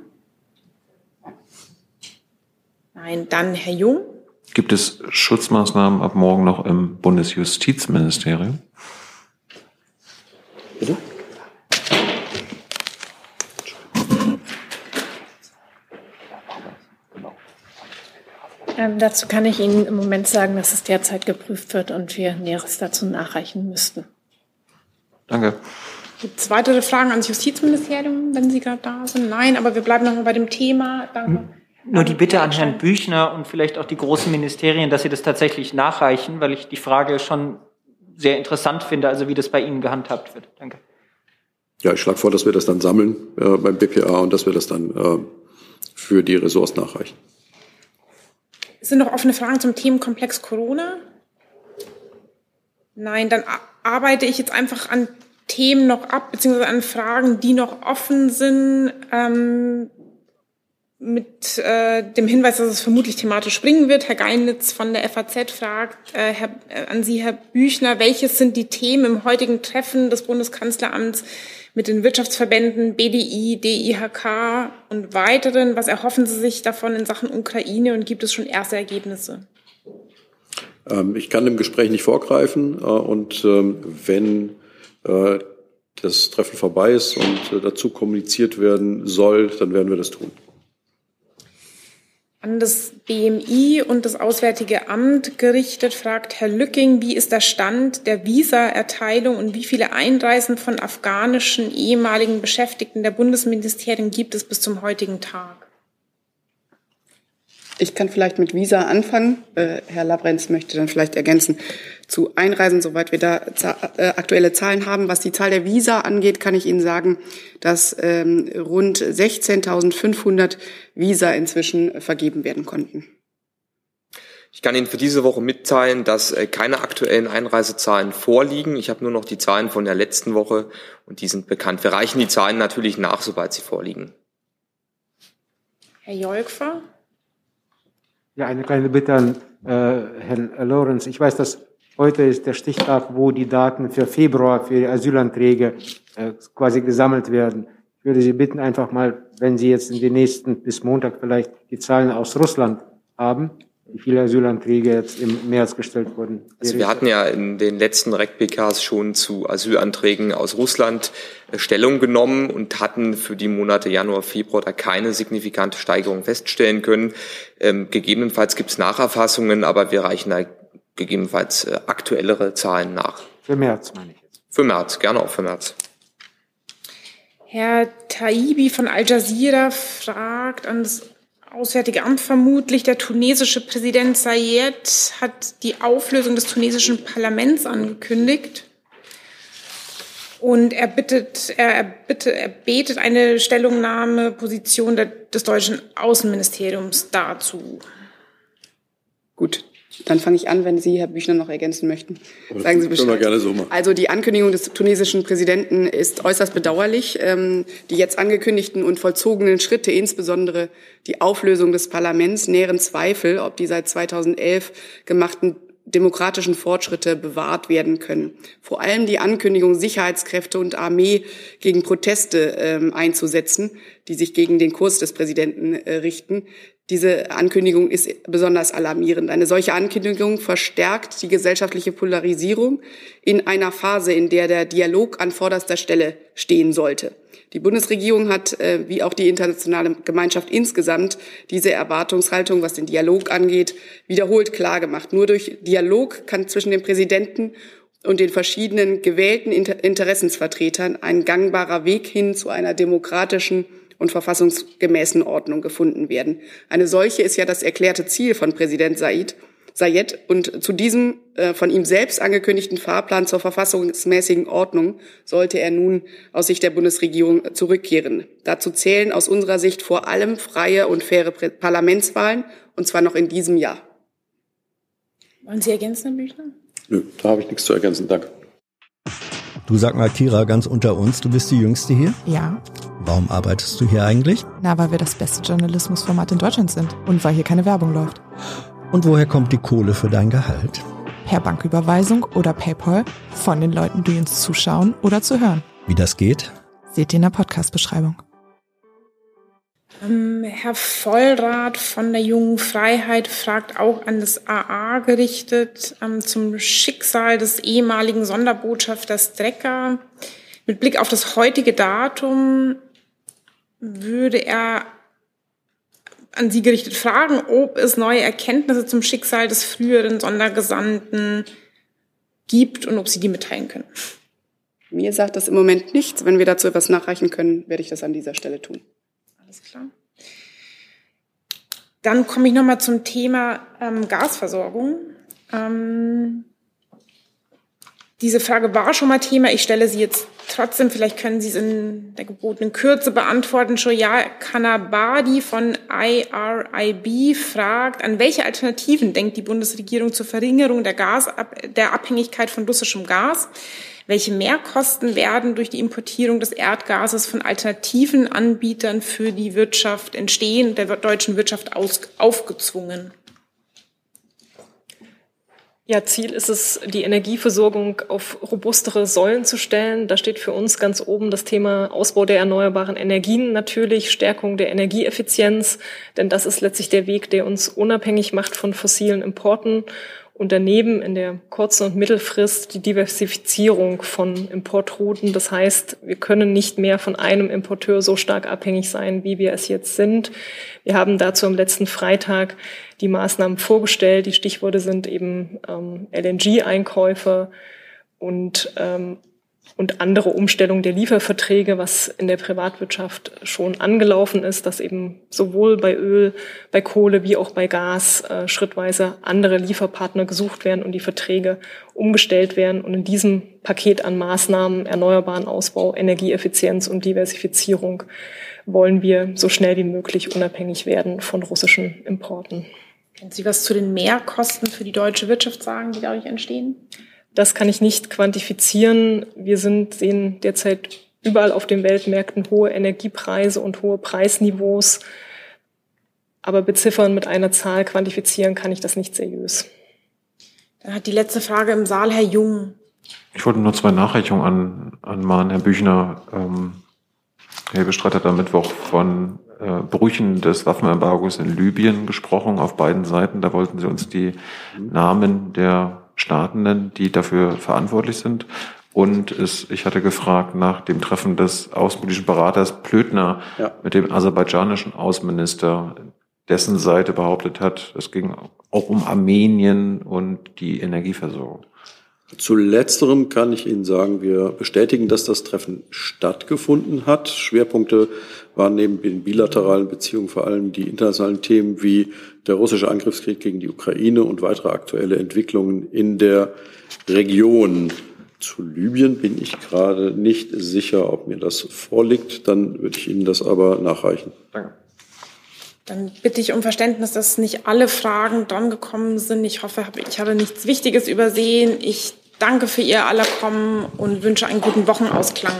Nein, dann Herr Jung. Gibt es Schutzmaßnahmen ab morgen noch im Bundesjustizministerium? Bitte? Dazu kann ich Ihnen im Moment sagen, dass es derzeit geprüft wird und wir Näheres dazu nachreichen müssten. Danke. Gibt es weitere Fragen ans Justizministerium, wenn Sie gerade da sind? Nein, aber wir bleiben nochmal bei dem Thema. Danke. Nur die Bitte an Herrn Büchner und vielleicht auch die großen Ministerien, dass Sie das tatsächlich nachreichen, weil ich die Frage schon sehr interessant finde, also wie das bei Ihnen gehandhabt wird. Danke. Ja, ich schlage vor, dass wir das dann sammeln beim BPA und dass wir das dann für die Ressorts nachreichen. Es sind noch offene Fragen zum Themenkomplex Corona? Nein, dann arbeite ich jetzt einfach an Themen noch ab, beziehungsweise an Fragen, die noch offen sind, mit dem Hinweis, dass es vermutlich thematisch springen wird. Herr Geinlitz von der FAZ fragt an Sie, Herr Büchner, welches sind die Themen im heutigen Treffen des Bundeskanzleramts mit den Wirtschaftsverbänden BDI, DIHK und weiteren? Was erhoffen Sie sich davon in Sachen Ukraine und gibt es schon erste Ergebnisse? Ich kann dem Gespräch nicht vorgreifen und wenn das Treffen vorbei ist und dazu kommuniziert werden soll, dann werden wir das tun. An das BMI und das Auswärtige Amt gerichtet, fragt Herr Lücking, wie ist der Stand der Visa-Erteilung und wie viele Einreisen von afghanischen ehemaligen Beschäftigten der Bundesministerien gibt es bis zum heutigen Tag? Ich kann vielleicht mit Visa anfangen. Herr Labrenz möchte dann vielleicht ergänzen zu Einreisen, soweit wir da aktuelle Zahlen haben. Was die Zahl der Visa angeht, kann ich Ihnen sagen, dass rund 16.500 Visa inzwischen vergeben werden konnten. Ich kann Ihnen für diese Woche mitteilen, dass keine aktuellen Einreisezahlen vorliegen. Ich habe nur noch die Zahlen von der letzten Woche und die sind bekannt. Wir reichen die Zahlen natürlich nach, sobald sie vorliegen. Herr Jolkfer? Ja, eine kleine Bitte an Herrn Lorenz. Ich weiß, dass heute ist der Stichtag, wo die Daten für Februar für Asylanträge quasi gesammelt werden. Ich würde Sie bitten, einfach mal, wenn Sie jetzt in den nächsten bis Montag vielleicht die Zahlen aus Russland haben, wie viele Asylanträge jetzt im März gestellt wurden. Also wir hatten ja in den letzten REC-PKs schon zu Asylanträgen aus Russland Stellung genommen und hatten für die Monate Januar, Februar da keine signifikante Steigerung feststellen können. Gegebenenfalls gibt es Nacherfassungen, aber wir reichen da gegebenenfalls aktuellere Zahlen nach. Für März meine ich jetzt. Für März, gerne auch für März. Herr Taibi von Al Jazeera fragt ans Auswärtige Amt vermutlich, der tunesische Präsident Zayed hat die Auflösung des tunesischen Parlaments angekündigt. Und er betet eine Stellungnahme, Position des deutschen Außenministeriums dazu. Gut. Dann fange ich an, wenn Sie, Herr Büchner, noch ergänzen möchten. Sagen Sie Bescheid. Gerne so machen. Also die Ankündigung des tunesischen Präsidenten ist äußerst bedauerlich. Die jetzt angekündigten und vollzogenen Schritte, insbesondere die Auflösung des Parlaments, nähren Zweifel, ob die seit 2011 gemachten demokratischen Fortschritte bewahrt werden können. Vor allem die Ankündigung, Sicherheitskräfte und Armee gegen Proteste einzusetzen, die sich gegen den Kurs des Präsidenten richten. Diese Ankündigung ist besonders alarmierend. Eine solche Ankündigung verstärkt die gesellschaftliche Polarisierung in einer Phase, in der der Dialog an vorderster Stelle stehen sollte. Die Bundesregierung hat, wie auch die internationale Gemeinschaft insgesamt, diese Erwartungshaltung, was den Dialog angeht, wiederholt klargemacht. Nur durch Dialog kann zwischen dem Präsidenten und den verschiedenen gewählten Interessensvertretern ein gangbarer Weg hin zu einer demokratischen und verfassungsgemäßen Ordnung gefunden werden. Eine solche ist ja das erklärte Ziel von Präsident Zayed und zu diesem von ihm selbst angekündigten Fahrplan zur verfassungsmäßigen Ordnung sollte er nun aus Sicht der Bundesregierung zurückkehren. Dazu zählen aus unserer Sicht vor allem freie und faire Parlamentswahlen und zwar noch in diesem Jahr. Wollen Sie ergänzen, Herr Büchner? Nö, da habe ich nichts zu ergänzen, danke. Du, sag mal, Kira, ganz unter uns, du bist die Jüngste hier? Ja. Warum arbeitest du hier eigentlich? Na, weil wir das beste Journalismusformat in Deutschland sind und weil hier keine Werbung läuft. Und woher kommt die Kohle für dein Gehalt? Per Banküberweisung oder PayPal von den Leuten, die uns zuschauen oder zu hören. Wie das geht? Seht ihr in der Podcast-Beschreibung. Herr Vollrath von der Jungen Freiheit fragt auch an das AA gerichtet zum Schicksal des ehemaligen Sonderbotschafters Drecker. Mit Blick auf das heutige Datum würde er an Sie gerichtet fragen, ob es neue Erkenntnisse zum Schicksal des früheren Sondergesandten gibt und ob Sie die mitteilen können. Mir sagt das im Moment nichts. Wenn wir dazu etwas nachreichen können, werde ich das an dieser Stelle tun. Alles klar. Dann komme ich nochmal zum Thema Gasversorgung. Diese Frage war schon mal Thema. Ich stelle sie jetzt trotzdem, vielleicht können Sie es in der gebotenen Kürze beantworten. Shoya Kanabadi von IRIB fragt, an welche Alternativen denkt die Bundesregierung zur Verringerung der Abhängigkeit von russischem Gas? Welche Mehrkosten werden durch die Importierung des Erdgases von alternativen Anbietern für die Wirtschaft entstehen, der deutschen Wirtschaft aufgezwungen? Ja, Ziel ist es, die Energieversorgung auf robustere Säulen zu stellen. Da steht für uns ganz oben das Thema Ausbau der erneuerbaren Energien natürlich, Stärkung der Energieeffizienz, denn das ist letztlich der Weg, der uns unabhängig macht von fossilen Importen und daneben in der kurzen und Mittelfrist die Diversifizierung von Importrouten. Das heißt, wir können nicht mehr von einem Importeur so stark abhängig sein, wie wir es jetzt sind. Wir haben dazu am letzten Freitag die Maßnahmen vorgestellt. Die Stichworte sind eben LNG-Einkäufe und andere Umstellung der Lieferverträge, was in der Privatwirtschaft schon angelaufen ist, dass eben sowohl bei Öl, bei Kohle wie auch bei Gas schrittweise andere Lieferpartner gesucht werden und die Verträge umgestellt werden. Und in diesem Paket an Maßnahmen, erneuerbaren Ausbau, Energieeffizienz und Diversifizierung wollen wir so schnell wie möglich unabhängig werden von russischen Importen. Können Sie was zu den Mehrkosten für die deutsche Wirtschaft sagen, die dadurch entstehen? Das kann ich nicht quantifizieren. Wir sehen derzeit überall auf den Weltmärkten hohe Energiepreise und hohe Preisniveaus. Aber beziffern mit einer Zahl, quantifizieren kann ich das nicht seriös. Dann hat die letzte Frage im Saal Herr Jung. Ich wollte nur zwei Nachreichungen anmahnen, Herr Büchner. Herr Bestreit hat am Mittwoch von Brüchen des Waffenembargos in Libyen gesprochen, auf beiden Seiten. Da wollten Sie uns die Namen der Staaten nennen, die dafür verantwortlich sind. Und ich hatte gefragt nach dem Treffen des außenpolitischen Beraters Plötner mit dem aserbaidschanischen Außenminister, dessen Seite behauptet hat, es ging auch um Armenien und die Energieversorgung. Zu letzterem kann ich Ihnen sagen, wir bestätigen, dass das Treffen stattgefunden hat. Schwerpunkte waren neben den bilateralen Beziehungen vor allem die internationalen Themen wie der russische Angriffskrieg gegen die Ukraine und weitere aktuelle Entwicklungen in der Region. Zu Libyen bin ich gerade nicht sicher, ob mir das vorliegt. Dann würde ich Ihnen das aber nachreichen. Danke. Dann bitte ich um Verständnis, dass nicht alle Fragen drangekommen sind. Ich hoffe, ich habe nichts Wichtiges übersehen. Ich danke für Ihr aller Kommen und wünsche einen guten Wochenausklang.